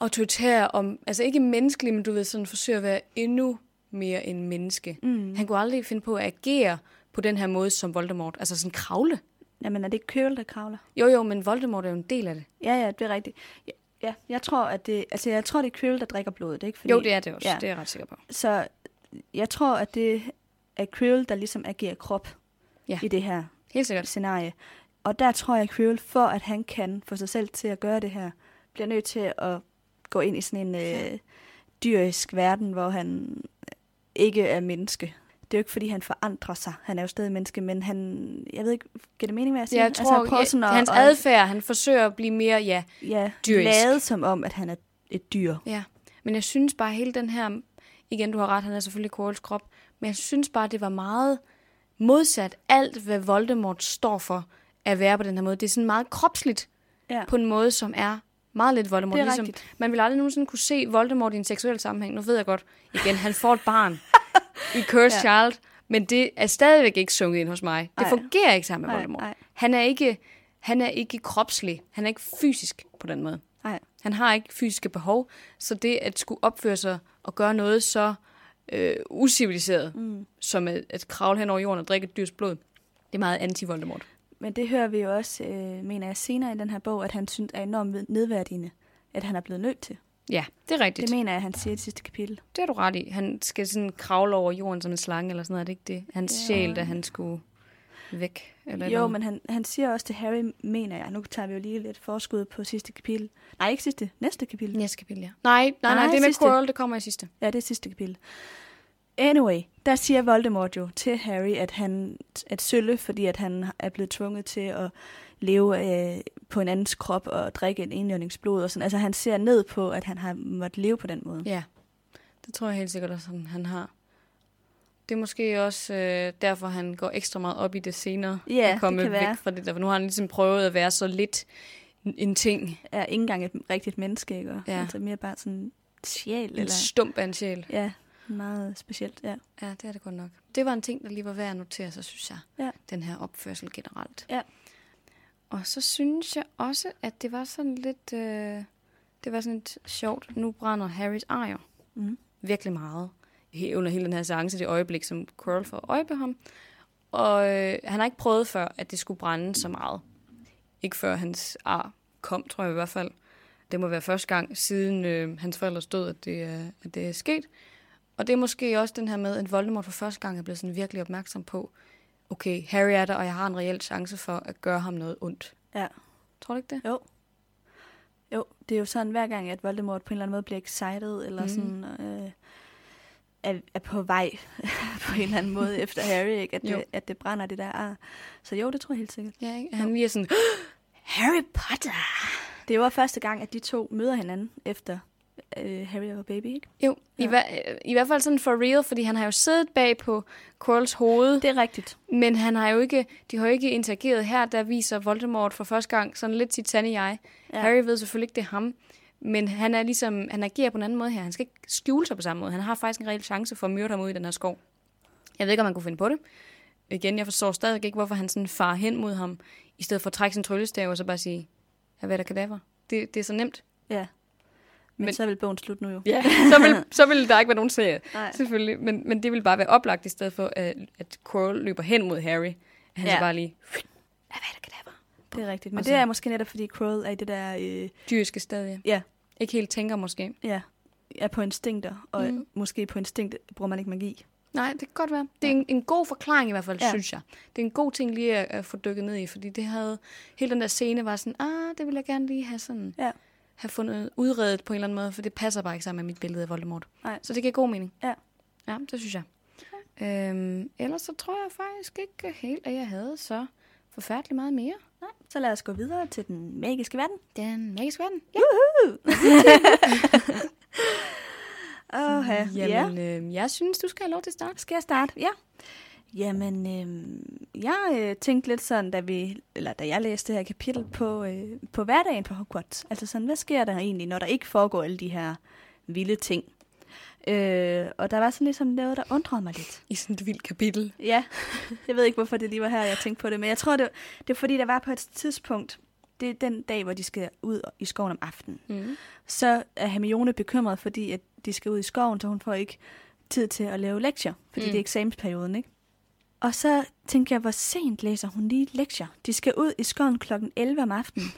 autoritær, om, altså ikke menneskelig, men du ved, sådan forsøger at være endnu mere en menneske. Mm. Han kunne aldrig finde på at agere på den her måde som Voldemort. Altså sådan kravle. Jamen, er det ikke Quirrell, der kravler? Jo, jo, men Voldemort er jo en del af det. Ja, ja, det er rigtigt. Ja, ja jeg, tror, at det, altså, jeg tror, det er Quirrell, der drikker blodet, ikke? Fordi, jo, det er det også. Ja. Det er jeg ret sikker på. Så jeg tror, at det... at Quirrell, der ligesom agerer krop ja. i det her helt sikkert. scenarie. Og der tror jeg, at Quirrell, for at han kan få sig selv til at gøre det her, bliver nødt til at gå ind i sådan en øh, dyrisk verden, hvor han ikke er menneske. det er jo ikke, fordi han forandrer sig. Han er jo stadig menneske, men han... Jeg ved ikke, giver det mening, hvad jeg siger? Jeg tror, altså, jeg, hans adfærd, han forsøger at blive mere, ja, ja dyrisk. Lavet som om, at han er et dyr. Ja, men jeg synes bare, hele den her... Igen, du har ret, han er selvfølgelig Quirrells krop. Men jeg synes bare, det var meget modsat alt, hvad Voldemort står for at være på den her måde. Det er sådan meget kropsligt, ja, på en måde, som er... Meget lidt Voldemort. Det er ligesom, man ville aldrig nogensinde kunne se Voldemort i en seksuel sammenhæng. Nu ved jeg godt, igen, han får et barn i Cursed ja. Child, men det er stadigvæk ikke sunket ind hos mig. Det ej. Fungerer ikke sammen med ej, Voldemort. Ej. Han, er ikke, han er ikke kropslig. Han er ikke fysisk på den måde. Ej. Han har ikke fysiske behov, så det at skulle opføre sig og gøre noget så øh, usiviliseret, mm. som at, at kravle hen over jorden og drikke et dyrs blod, det er meget anti-Voldemort. Men det hører vi jo også, øh, mener jeg, senere i den her bog, at han synes er enormt nedværdigende, at han er blevet nødt til. Ja, det er rigtigt. Det mener jeg, han siger i det sidste kapitel. Det er du ret i. Han skal sådan kravle over jorden som en slange, eller sådan noget, er det ikke det? Hans ja. Sjæl, da han skulle væk. Eller jo, noget. Men han, han siger også til Harry, mener jeg, nu tager vi jo lige lidt forskud på sidste kapitel. Nej, ikke sidste, næste kapitel. Næste kapitel, ja. Nej, nej, nej, nej det er med Quirrell, det kommer i sidste. Ja, det er sidste kapitel. Anyway, der siger Voldemort jo til Harry, at han at sølle, fordi at han er blevet tvunget til at leve øh, på en andens krop og drikke en indjørningsblod og sådan. Altså han ser ned på, at han har måttet leve på den måde. Ja, det tror jeg helt sikkert også, han har. Det er måske også øh, derfor, han går ekstra meget op i det senere. Ja, at komme det kan væk være. Fra det der, for nu har han ligesom prøvet at være så lidt en ting. Ja, ikke engang et rigtigt menneske, ikke? Ja. Altså mere bare sådan en sjæl. En eller... stump af en sjæl. Ja. Meget specielt, ja. Ja, det er det godt nok. Det var en ting, der lige var værd at notere sig, synes jeg. Ja. Den her opførsel generelt. Ja. Og så synes jeg også, at det var sådan lidt... Øh, det var sådan lidt sjovt. Nu brænder Harrys ejer. Mm. Virkelig meget. He- under hele den her seance, det øjeblik, som Quirrell får øje på ham. Og øh, han har ikke prøvet før, at det skulle brænde så meget. Ikke før hans ar kom, tror jeg i hvert fald. Det må være første gang, siden øh, hans forældres død, at det, øh, at det er sket. Og det er måske også den her med, at Voldemort for første gang er blevet sådan virkelig opmærksom på, okay, Harry er der, og jeg har en reel chance for at gøre ham noget ondt. Ja. Tror du ikke det? Jo. Jo, det er jo sådan hver gang, at Voldemort på en eller anden måde bliver excited, eller mm. sådan øh, er, er på vej på en eller anden måde efter Harry, ikke? At, det, at det brænder det der ar. Så jo, det tror jeg helt sikkert. Ja, ikke? Han bliver sådan, Harry Potter! Det var første gang, at de to møder hinanden efter... Harry og baby, ikke? Jo, ja. i, hver, i hvert fald sådan for real, fordi han har jo siddet bag på Quirrells hoved. Det er rigtigt. Men han har jo ikke, de har jo ikke interageret her, der viser Voldemort for første gang sådan lidt sit sande jeg. Ja. Harry ved selvfølgelig ikke, det er ham, men han er ligesom, han agerer på en anden måde her. Han skal ikke skjule sig på samme måde. Han har faktisk en reel chance for at myrde ham ud i den her skov. Jeg ved ikke, om man kunne finde på det. Igen, jeg forstår stadig ikke, hvorfor han sådan farer hen mod ham, i stedet for at trække sin tryllestav og så bare sige, her hvad der kadaver. Det, det er så nemt. Ja. Men, men så vil bogen slut nu jo. Ja, så vil, så vil der ikke være nogen serie, selvfølgelig. Men, men det vil bare være oplagt, i stedet for, at, at Quirrell løber hen mod Harry. Han ja. Så bare lige... Hvad er det, kadaver? Det er rigtigt. Men så, det er måske netop, fordi Quirrell er i det der... Øh, dyriske stadie. Ja. Ikke helt tænker, måske. Ja. Er på instinkter, og mm. måske på instinkt bruger man ikke magi. Nej, det kan godt være. Det er en, en god forklaring i hvert fald, ja. Synes jeg. Det er en god ting lige at, at få dykket ned i, fordi det havde... Hele den der scene var sådan, ah, det vil jeg gerne lige have sådan... Ja. Have fundet udredet på en eller anden måde, for det passer bare ikke sammen med mit billede af Voldemort. Ej. Så det giver god mening. Ja. Ja, det synes jeg. Ja. Øhm, ellers så tror jeg faktisk ikke helt, at jeg havde så forfærdeligt meget mere. Nej, så lad os gå videre til den magiske verden. Den magiske verden? Ja. Oha. Jamen, øh, jeg synes, du skal have lov til at starte. Skal jeg starte? Ja. Jamen, øh, jeg øh, tænkte lidt sådan, da vi eller da jeg læste det her kapitel på øh, på hverdagen på Hogwarts. Altså sådan, hvad sker der egentlig, når der ikke foregår alle de her vilde ting? Øh, og der var sådan ligesom noget, der undrede mig lidt. I sådan et vildt kapitel. Ja, jeg ved ikke, hvorfor det lige var her, jeg tænkte på det. Men jeg tror, det, det var fordi, der var på et tidspunkt, det er den dag, hvor de skal ud i skoven om aftenen. Mm. Så er Hermione bekymret, fordi at de skal ud i skoven, så hun får ikke tid til at lave lektier. Fordi mm. det er eksamensperioden, ikke? Og så tænkte jeg, hvor sent læser hun lige lektier. De skal ud i skoven klokken elleve om aftenen.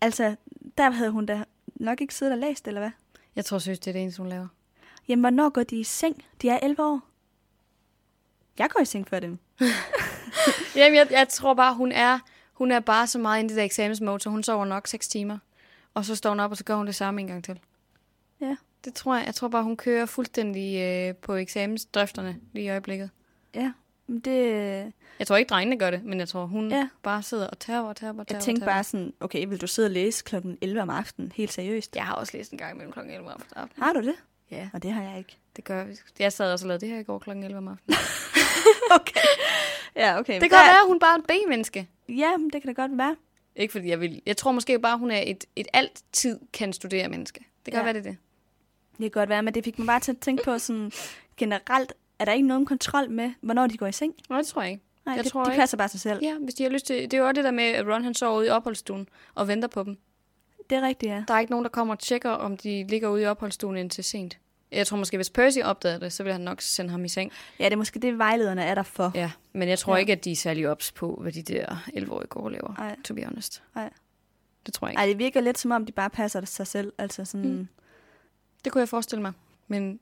Altså, der havde hun da nok ikke siddet og læst, eller hvad? Jeg tror synes det er det eneste, hun laver. Jamen, hvornår går de i seng? De er elleve år. Jeg går i seng før dem. Jamen, jeg, jeg tror bare, hun er, hun er bare så meget inde i det der eksamensmode, så hun sover nok seks timer. Og så står hun op, og så gør hun det samme en gang til. Ja. Det tror jeg. Jeg tror bare, hun kører fuldstændig øh, på eksamensdrifterne lige i øjeblikket. Ja, det... Jeg tror ikke, drengene gør det, men jeg tror, hun ja. bare sidder og tager og tager og tager. Jeg tænkte bare sådan, okay, vil du sidde og læse klokken elleve om aftenen? Helt seriøst. Jeg har også læst en gang mellem klokken elleve om aftenen. Har du det? Ja. Og det har jeg ikke. Det gør vi. Jeg sad også og lavede det her i går klokken elleve om aftenen. Okay. Ja, okay. Det kan godt være, hun bare er et B-menneske. Ja, det kan det godt være. Ikke fordi jeg vil. Jeg tror måske bare, hun er et, et altid kan studere menneske. Det kan ja. være, det er det. Det kan godt være, men det fik mig bare til at tænke på sådan generelt, er der ikke nogen kontrol med, hvornår de går i seng? Nej, det tror jeg ikke. Nej, jeg det, tror de ikke. Passer bare sig selv. Ja, hvis de har lyst til. Det er jo også det der med, at Ron han sover ude i opholdsstuen og venter på dem. Det er rigtigt, ja. Der er ikke nogen, der kommer og tjekker, om de ligger ude i opholdsstuen indtil sent. Jeg tror måske, hvis Percy opdagede det, så ville han nok sende ham i seng. Ja, det er måske det, vejlederne er der for. Ja, men jeg tror ja. ikke, at de er særlig ops på, hvad de der elleve-årige går laver, Ej. to be honest. Ej. Det tror jeg ikke. Ej, det virker lidt som om, de bare passer sig selv. Altså sådan... Mm. Det kunne jeg forestille mig. Men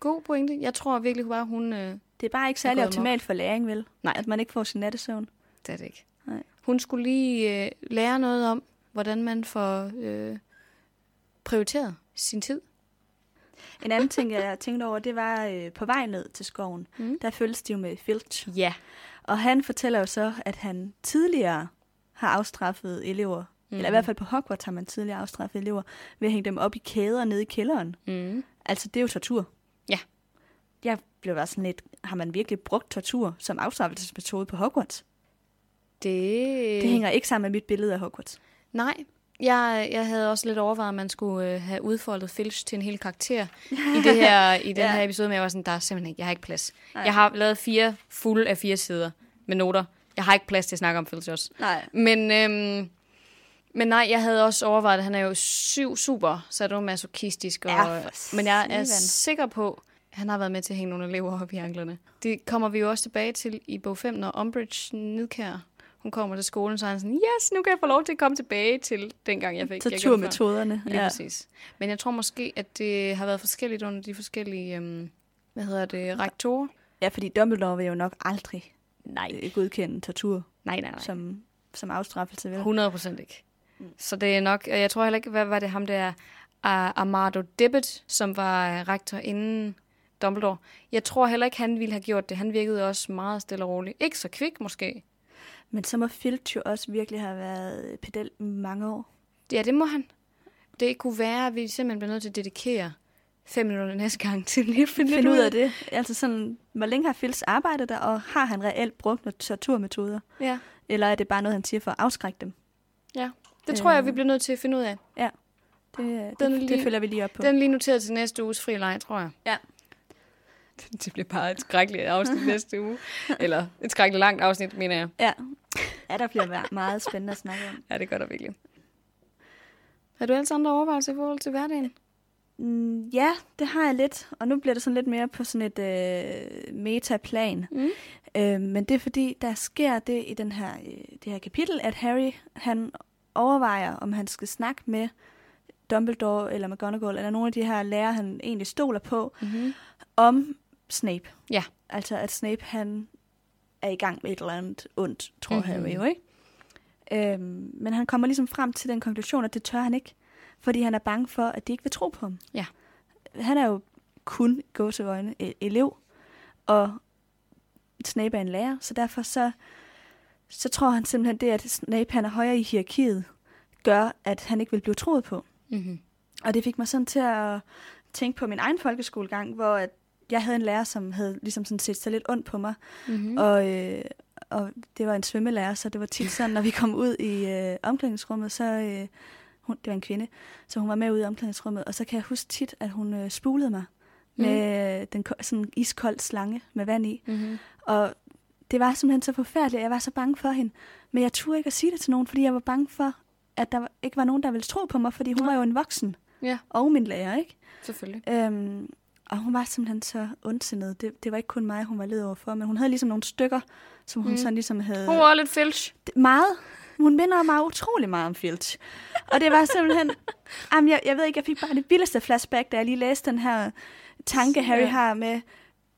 god pointe. Jeg tror virkelig bare, hun... Øh, det er bare ikke særlig optimalt for læring, vel? Nej. At man ikke får sin nattesøvn. Det er det ikke. Nej. Hun skulle lige øh, lære noget om, hvordan man får øh, prioriteret sin tid. En anden ting, jeg tænkte over, det var øh, på vej ned til skoven. Mm. Der følges de jo med Filch. Ja. Og han fortæller jo så, at han tidligere har afstraffet elever. Mm. Eller i hvert fald på Hogwarts har man tidligere afstraffet elever ved at hænge dem op i kæder nede i kælderen. Mm. Altså, det er jo tortur. Ja. Jeg blev bare sådan lidt, har man virkelig brugt tortur som afstraffelsesmetode på Hogwarts? Det... Det hænger ikke sammen med mit billede af Hogwarts. Nej. Jeg, jeg havde også lidt overvejet, at man skulle øh, have udfoldet Filch til en hel karakter i, det her, i den ja. her episode, men jeg var sådan, der er simpelthen ikke, jeg har ikke plads. Nej. Jeg har lavet fire fulde af fire sider med noter. Jeg har ikke plads til at snakke om Filch også. Nej. Men, øhm, men nej, jeg havde også overvejet, at han er jo syv super sadomasochistisk. Og, ja, men jeg er sikker på, at han har været med til at hænge nogle elever op i anklerne. Det kommer vi jo også tilbage til i bog fem, når Umbridge nedkærer. Hun kommer til skolen, så er han sådan, yes, nu kan jeg få lov til at komme tilbage til dengang, jeg fik. Torturmetoderne. Lige ja. præcis. Men jeg tror måske, at det har været forskelligt under de forskellige, øhm, hvad hedder det, rektorer. Ja, fordi Dumbledore vil jo nok aldrig nej. godkende tortur nej, nej, nej. Som, som afstraffelse. Vel? hundrede procent ikke. Mm. Så det er nok, og jeg tror heller ikke, hvad var det ham der, uh, Amado Dibbet, som var rektor inden Dumbledore. Jeg tror heller ikke, han ville have gjort det. Han virkede også meget stille og roligt. Ikke så kvik måske. Men så må Filch jo også virkelig have været pedel i mange år. Ja, det må han. Det kunne være, at vi simpelthen bliver nødt til at dedikere fem minutter næste gang til lige at finde Find ud af det. Altså sådan, hvor længe har Filch arbejdet der, og har han reelt brugt nogle torturmetoder? Ja. Eller er det bare noget, han siger for at afskrække dem? Ja, det øh. tror jeg, vi bliver nødt til at finde ud af. Ja, det, det, lige, det følger vi lige op på. Den er lige noteret til næste uges fri leg, tror jeg. Ja. Det bliver bare et skrækkeligt afsnit næste uge. Eller et skrækkeligt langt afsnit, mener jeg. Ja, ja der bliver meget spændende at snakke om. Ja, det gør der virkelig. Har du ellers andre overvejelser i forhold til hverdagen? Mm, ja, det har jeg lidt. Og nu bliver det sådan lidt mere på sådan et øh, metaplan. Mm. Øh, men det er fordi, der sker det i den her, øh, det her kapitel, at Harry han overvejer, om han skal snakke med Dumbledore eller McGonagall, eller nogle af de her lærere, han egentlig stoler på, mm-hmm. om... Snape. Ja. Altså, at Snape, han er i gang med et eller andet ondt, tror mm-hmm. han jo, ikke? Øhm, men han kommer ligesom frem til den konklusion, at det tør han ikke, fordi han er bange for, at de ikke vil tro på ham. Ja. Han er jo kun gåseøjne elev, og Snape er en lærer, så derfor så, så tror han simpelthen det, at Snape, han er højere i hierarkiet, gør, at han ikke vil blive troet på. Mm-hmm. Og det fik mig sådan til at tænke på min egen folkeskolegang, hvor at jeg havde en lærer, som havde ligesom sådan set så lidt ondt på mig, mm-hmm. og, øh, og det var en svømmelærer, så det var tit sådan, når vi kom ud i øh, omklædningsrummet, så øh, hun, det var en kvinde, så hun var med ud i omklædningsrummet, og så kan jeg huske tit, at hun øh, spulede mig mm. med øh, den sådan iskold slange med vand i, mm-hmm. og det var simpelthen så forfærdeligt, at jeg var så bange for hende, men jeg turde ikke at sige det til nogen, fordi jeg var bange for, at der ikke var nogen, der ville tro på mig, fordi hun ja. var jo en voksen, ja. og min lærer, ikke? Selvfølgelig. Øhm, Og hun var simpelthen så ondsindet. Det, det var ikke kun mig, hun var led overfor, men hun havde ligesom nogle stykker, som hun mm. sådan ligesom havde... Hun var lidt Filch. Meget. Hun minder mig utrolig meget om Filch. Og det var simpelthen... Jamen, jeg, jeg ved ikke, jeg fik bare det vildeste flashback, da jeg lige læste den her tanke, Harry ja. har med,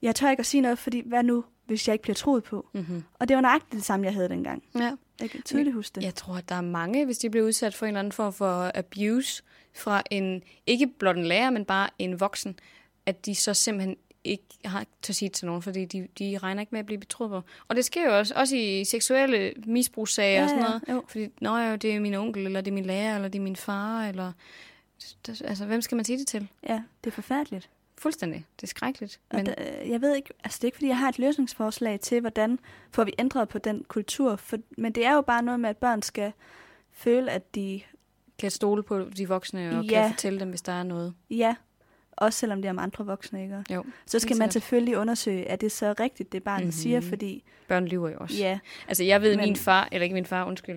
jeg tør ikke at sige noget, fordi hvad nu, hvis jeg ikke bliver troet på? Mm-hmm. Og det var nøjagtigt det samme, jeg havde dengang. Ja. Jeg kan tydeligt huske det. Jeg tror, at der er mange, hvis de bliver udsat for en eller anden form for abuse fra en, ikke blot en lærer, men bare en voksen, at de så simpelthen ikke har til sige til nogen, fordi de, de regner ikke med at blive betroet på. Og det sker jo også, også i seksuelle misbrugssager ja, og sådan noget. Jo. Fordi, nå jo, det er min onkel, eller det er min lærer, eller det er min far, eller... Altså, hvem skal man sige det til? Ja, det er forfærdeligt. Fuldstændig. Det er skrækkeligt. Men... Der, jeg ved ikke, altså det er ikke, fordi jeg har et løsningsforslag til, hvordan får vi ændret på den kultur. For, men det er jo bare noget med, at børn skal føle, at de... Kan stole på de voksne, og ja. Kan fortælle dem, hvis der er noget. Ja, også selvom det er om andre voksne, ikke? Jo. Så skal man selvfølgelig undersøge, er det så rigtigt, det barnet mm-hmm. siger, fordi... Børn lyver jo også. Ja. Altså, jeg ved, men... min far, eller ikke min far, undskyld,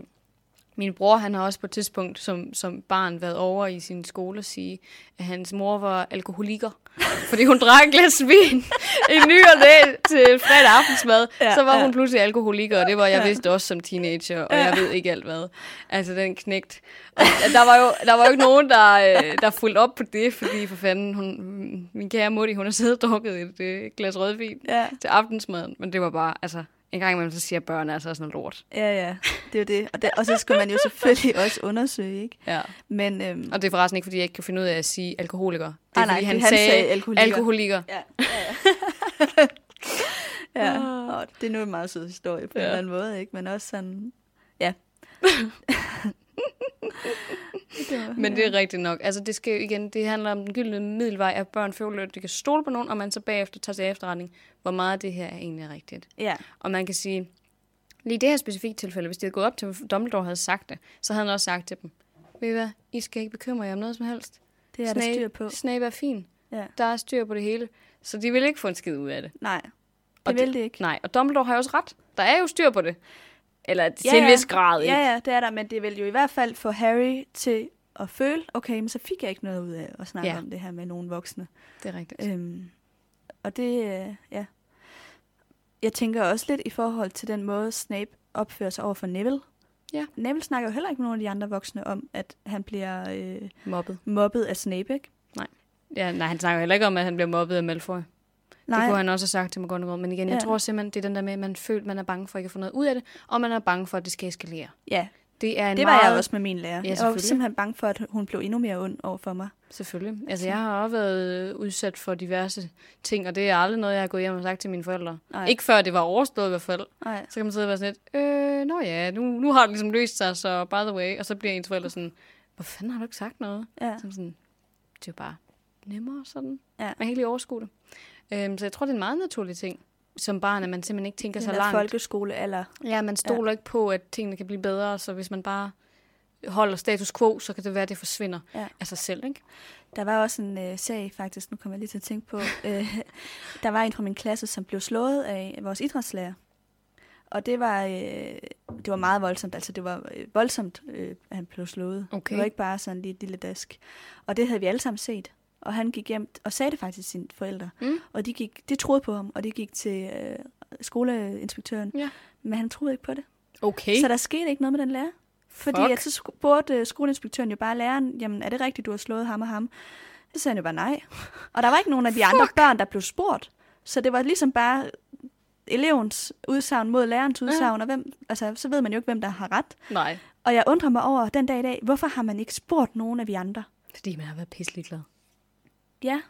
min bror, han har også på et tidspunkt som, som barn været over i sin skole og sige, at hans mor var alkoholiker, fordi hun drak et glas vin i ny og næ til fredag aftensmad. Ja, så var ja. hun pludselig alkoholiker, og det var jeg ja. vidste også som teenager, og ja. jeg ved ikke alt hvad. Altså, den knægt. Og der var jo der var jo ikke nogen, der, der fulgte op på det, fordi for fanden, hun, min kære mutti, hun har siddet og drukket et glas rødvin ja. til aftensmaden, men det var bare, altså... En gang imellem, så siger børn altså sådan noget lort. Ja, ja. Det er jo det. Og, der, og så skal man jo selvfølgelig også undersøge, ikke? Ja. Men, øhm... Og det er forresten ikke, fordi jeg ikke kan finde ud af at sige alkoholiker. Det er, ah, nej, fordi han, han sagde, sagde alkoholiker. alkoholiker. Ja, ja, ja. ja. Og det er nu en meget sød historie på ja. en eller anden måde, ikke? Men også sådan... Ja. det var, Men det er rigtigt nok. Altså, det skal igen, det handler om den gyldne middelvej, at børn føler, at de kan stole på nogen, og man så bagefter tager til efterretning, hvor meget det her er egentlig rigtigt. Ja. Og man kan sige, lige det her specifikke tilfælde, hvis de havde gået op til Dumbledore havde sagt det, så havde han også sagt til dem, ved I hvad, I skal ikke bekymre jer om noget som helst. Det er Snape, der styr på. Snape er fin. Ja. Der er styr på det hele. Så de vil ikke få en skid ud af det. Nej, det og vil de ikke. Nej, og Dumbledore har jo også ret. Der er jo styr på det. Eller til ja, en vis grad, ikke? Ja, ja, det er der, men det vil jo i hvert fald få Harry til at føle, okay, men så fik jeg ikke noget ud af at snakke ja. om det her med nogle voksne. Det er rigtigt. Øhm, og det, ja. Jeg tænker også lidt i forhold til den måde, Snape opfører sig over for Neville. Ja. Neville snakker jo heller ikke med nogen af de andre voksne om, at han bliver øh, mobbet. mobbet af Snape, ikke? Nej. Ja, nej, han snakker heller ikke om, at han bliver mobbet af Malfoy. Nej. Det kunne han også have sagt til McGonagall, men igen, jeg ja. tror simpelthen, det er den der med, at man føler, man er bange for ikke at få noget ud af det, og man er bange for, at det skal eskalere. Ja, det, er en det var meget... jeg også med min lærer. Ja, jeg var simpelthen bange for, at hun blev endnu mere ond over for mig. Selvfølgelig. Altså, jeg har også været udsat for diverse ting, og det er aldrig noget, jeg har gået hjem og sagt til mine forældre. Ej. Ikke før det var overstået i hvert fald. Ej. Så kan man sidde og være sådan lidt, øh, nå ja, nu, nu har det ligesom løst sig, så by the way. Og så bliver ens forældre sådan, hvor fanden har du ikke sagt noget? Ja. Som sådan, det er bare nemmere sådan. Ja. Man kan ikke lige overskue det. Øhm, så jeg tror, det er en meget naturlig ting som barn, at man simpelthen ikke tænker så langt. Folkeskolealder. Ja, man stoler ja. ikke på, at tingene kan blive bedre, så hvis man bare holder status quo, så kan det være, at det forsvinder ja. af sig selv, ikke? Der var også en øh, sag, faktisk, nu kommer jeg lige til at tænke på, øh, der var en fra min klasse, som blev slået af vores idrætslærer. Og det var, øh, det var meget voldsomt, altså det var voldsomt, øh, at han blev slået. Okay. Det var ikke bare sådan lige et lille dask. Og det havde vi alle sammen set. Og han gik hjem og sagde det faktisk til sine forældre. Mm. Og de, gik, de troede på ham, og de gik til øh, skoleinspektøren. Ja. Men han troede ikke på det. Okay. Så der skete ikke noget med den lærer. Fordi at så spurgte skoleinspektøren jo bare læreren, jamen er det rigtigt, du har slået ham og ham? Så sagde han jo bare nej. Og der var ikke nogen af de Fuck. andre børn, der blev spurgt. Så det var ligesom bare elevens udsagn mod lærerens udsagn. Ja. Og hvem, altså, så ved man jo ikke, hvem der har ret. Nej. Og jeg undrer mig over den dag i dag, hvorfor har man ikke spurgt nogen af de andre? Fordi man har været pisselig glad. Ja,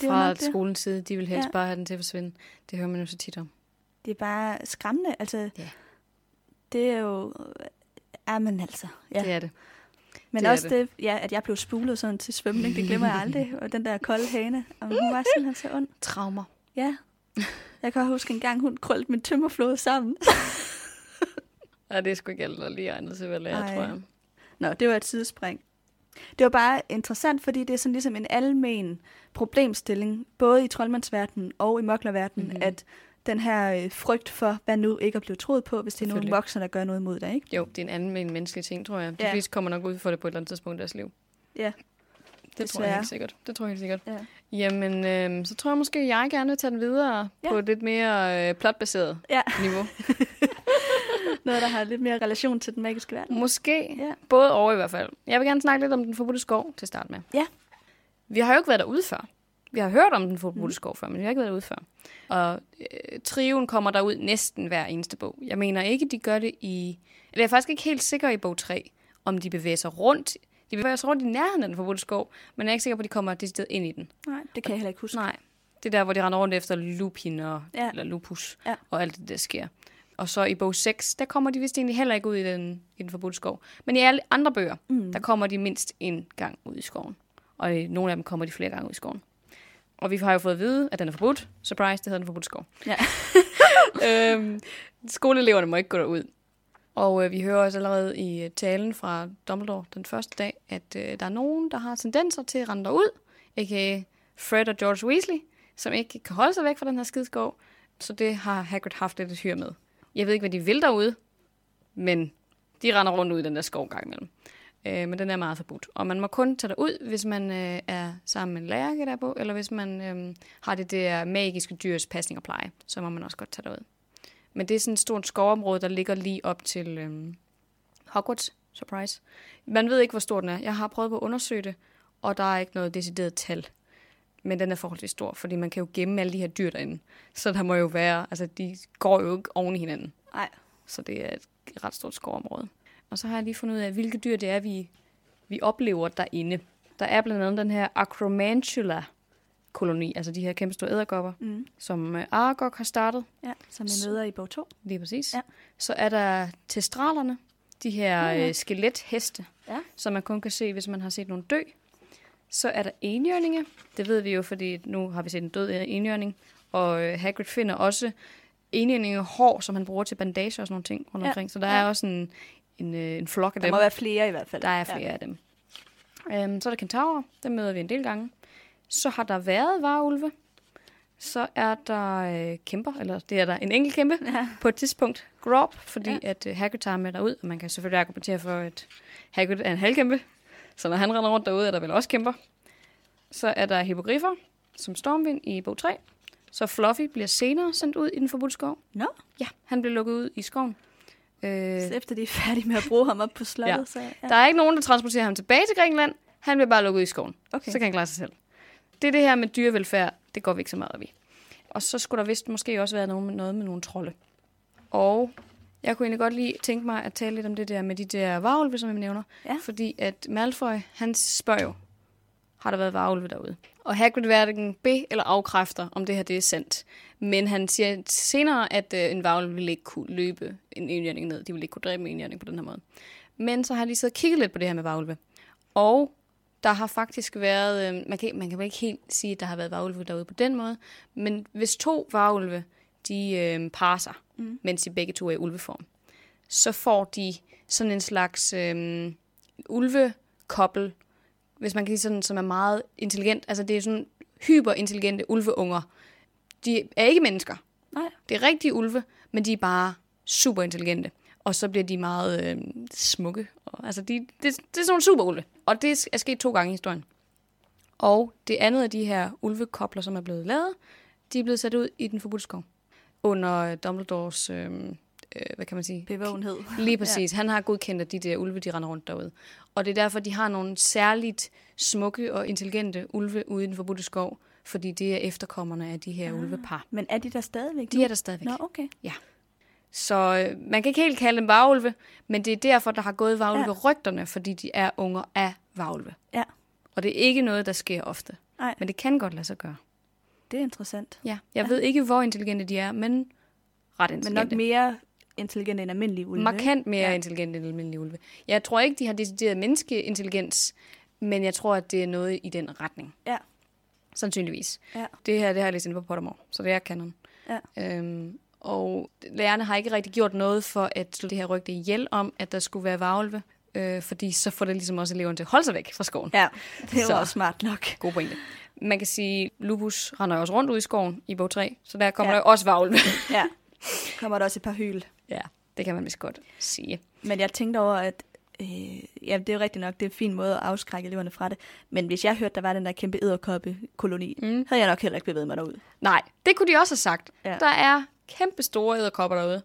det Fra det. skolens side, de vil helst ja. bare have den til at forsvinde. Det hører man jo så tit om. Det er bare skræmmende. Altså, ja. Det er jo... Ja, men altså. Ja. Det er det. Men det også det, det ja, at jeg blev spulet sådan til svømning, det glemmer jeg aldrig. Og den der kolde hane, og hun var simpelthen så ond. Traumer. Ja. Jeg kan huske en gang, hun krøllede min tømmerflåde sammen. Ja, det er sgu ikke aldrig lige egnet til, hvad jeg lærer, tror jeg. Nå, det var et sidespring. Det var bare interessant, fordi det er sådan ligesom en almen problemstilling, både i troldmandsverdenen og i moklerverdenen, mm-hmm. at den her frygt for, hvad nu ikke er blevet troet på, hvis det er nogle voksne, der gør noget mod dig, ikke? Jo, det er en almen menneskelig ting, tror jeg. De ja. fleste kommer nok ud for det på et eller andet tidspunkt i deres liv. Ja. Det, det tror jeg helt sikkert. Det tror jeg helt sikkert. Ja. Jamen, øh, så tror jeg måske, at jeg gerne vil tage den videre ja. på et lidt mere øh, plotbaseret ja. niveau. Noget, der har lidt mere relation til den magiske verden. Måske. Ja. Både over i hvert fald. Jeg vil gerne snakke lidt om den forbudte skov til at starte med. Ja. Vi har jo ikke været derude før. Vi har hørt om den forbudte mm. skov før, men vi har ikke været derude før. Og øh, trioen kommer derud næsten hver eneste bog. Jeg mener ikke, de gør det i... Eller jeg er faktisk ikke helt sikker i bog tre, om de bevæger sig rundt. De bevæger sig rundt i nærheden af den forbudte skov, men jeg er ikke sikker på, at de kommer decideret ind i den. Nej, det kan og, jeg heller ikke huske. Nej. Det der, hvor de render rundt efter Lupin og, ja. eller Lupus ja. og alt det, der sker. Og så i bog seks, der kommer de vist egentlig heller ikke ud i den, i den forbudte skov. Men i alle andre bøger, mm. der kommer de mindst en gang ud i skoven. Og i nogle af dem kommer de flere gange ud i skoven. Og vi har jo fået at vide, at den er forbudt. Surprise, det hedder den forbudte skov. Ja. øhm, skoleeleverne må ikke gå derud. Og øh, vi hører også allerede i talen fra Dumbledore den første dag, at øh, der er nogen, der har tendenser til at rende derud. A k a. Fred og George Weasley, som ikke kan holde sig væk fra den her skidskov. Så det har Hagrid haft lidt et hyr med. Jeg ved ikke, hvad de vil derude, men de render rundt ud i den der skov gang imellem. Øh, men den er meget forbudt. Og man må kun tage derud, hvis man øh, er sammen med en lærer der på, eller hvis man øh, har det der magiske dyrs pasning og pleje, så må man også godt tage derud. Men det er sådan et stort skovområde, der ligger lige op til øh, Hogwarts. Surprise. Man ved ikke, hvor stor den er. Jeg har prøvet på at undersøge det, og der er ikke noget decideret tal. Men den er forholdsvis stor, fordi man kan jo gemme alle de her dyr derinde. Så der må jo være, altså de går jo ikke oven i hinanden. Nej. Så det er et ret stort skovområde. Og så har jeg lige fundet ud af, hvilke dyr det er, vi, vi oplever derinde. Der er blandt andet den her Acromantula-koloni, altså de her kæmpe store edderkopper, mm. som Aragog har startet. Ja, som vi møder i bog to. Lige præcis. Ja. Så er der testralerne, de her mm. øh, skeletheste, ja. som man kun kan se, hvis man har set nogen dø. Så er der enhjørninge. Det ved vi jo, fordi nu har vi set en død enhjørning. Og Hagrid finder også enhjørningehår, som han bruger til bandager og sådan nogle ting rundt omkring. Ja. Så der er ja. også en, en, en flok af der dem. Der må være flere i hvert fald. Der er flere ja. af dem. Um, så er der kentaurer. Dem møder vi en del gange. Så har der været varulve. Så er der øh, kæmper, eller det er der en enkelt kæmpe ja. på et tidspunkt. Grob, fordi ja. at øh, Hagrid tager med derud. Og man kan selvfølgelig argumentere for, at Hagrid er en halvkæmpe. Så når han render rundt derude, er der vel også kæmper. Så er der hippogriffer, som Stormvind i bog tre. Så Fluffy bliver senere sendt ud i den forbudte skov. Nå? No. Ja, han bliver lukket ud i skoven. Øh... Så efter de er færdige med at bruge ham op på slottet? Ja. Så, ja. Der er ikke nogen, der transporterer ham tilbage til Grækenland. Han bliver bare lukket ud i skoven. Okay. Så kan han klare sig selv. Det er det her med dyrevelfærd, det går vi ikke så meget op i. Og så skulle der vist måske også være noget med, noget med nogle trolde. Og... jeg kunne egentlig godt lige tænke mig at tale lidt om det der med de der varulve, som jeg nævner. Ja. Fordi at Malfoy, han spørger jo, har der været varulve derude? Og Hagrid hverken be- eller afkræfter, om det her det er sandt. Men han siger senere, at øh, en varulve ville ikke kunne løbe en enhjørning ned. De ville ikke kunne dræbe en enhjørning på den her måde. Men så har jeg lige siddet og kigget lidt på det her med varulve. Og der har faktisk været... Øh, man, kan, man kan ikke helt sige, at der har været varulve derude på den måde. Men hvis to varulve... de øh, parer sig, mm. mens de begge to er i ulveform. Så får de sådan en slags øh, ulvekoppel, hvis man kan sige sådan, som er meget intelligent. Altså det er sådan hyperintelligente ulveunger. De er ikke mennesker. Nej. Det er rigtige ulve, men de er bare super intelligente. Og så bliver de meget øh, smukke. Og, altså de, det, det er sådan nogle super ulve. Og det er sket to gange i historien. Og det andet af de her ulvekobler, som er blevet lavet, de er blevet sat ud i den forbudte skov. Under Dumbledores, øh, øh, hvad kan man sige? Bevågenhed. Lige præcis. Ja. Han har godkendt, at de der ulve, de render rundt derude. Og det er derfor, de har nogle særligt smukke og intelligente ulve ude i den forbudte skov, fordi det er efterkommerne af de her ah, ulvepar. Men er de der stadigvæk? De er der stadigvæk. Nå, okay. Ja. Så øh, man kan ikke helt kalde dem varulve, men det er derfor, der har gået varulverygterne, ja. fordi de er unger af varulve. Ja. Og det er ikke noget, der sker ofte. Nej. Men det kan godt lade sig gøre. Det er interessant. Ja, jeg ja. ved ikke, hvor intelligente de er, men ret intelligente. Men nok mere intelligente end almindelige ulve. Markant mere ja. intelligente end almindelige ulve. Jeg tror ikke, de har decideret menneskeintelligens, men jeg tror, at det er noget i den retning. Ja. Sandsynligvis. Ja. Det her, det har jeg læst inde på Pottermore, så det er kanon. Ja. Øhm, og lærerne har ikke rigtig gjort noget for at slå det her rygte ihjel om, at der skulle være varulve, øh, fordi så får det ligesom også eleverne til at holde sig væk fra skoven. Ja, det er så også smart nok. God pointe. Man kan sige, Lupus render også rundt ud i skoven i bog tre, så der kommer ja. der også varulve. Ja, kommer der også et par hyl. Ja, det kan man vist godt sige. Men jeg tænkte over, at øh, ja, det er jo rigtigt nok, det er en fin måde at afskrække eleverne fra det. Men hvis jeg hørte, der var den der kæmpe edderkoppekoloni, mm. havde jeg nok heller ikke bevæget mig derud. Nej, det kunne de også have sagt. Ja. Der er kæmpe store edderkopper derude.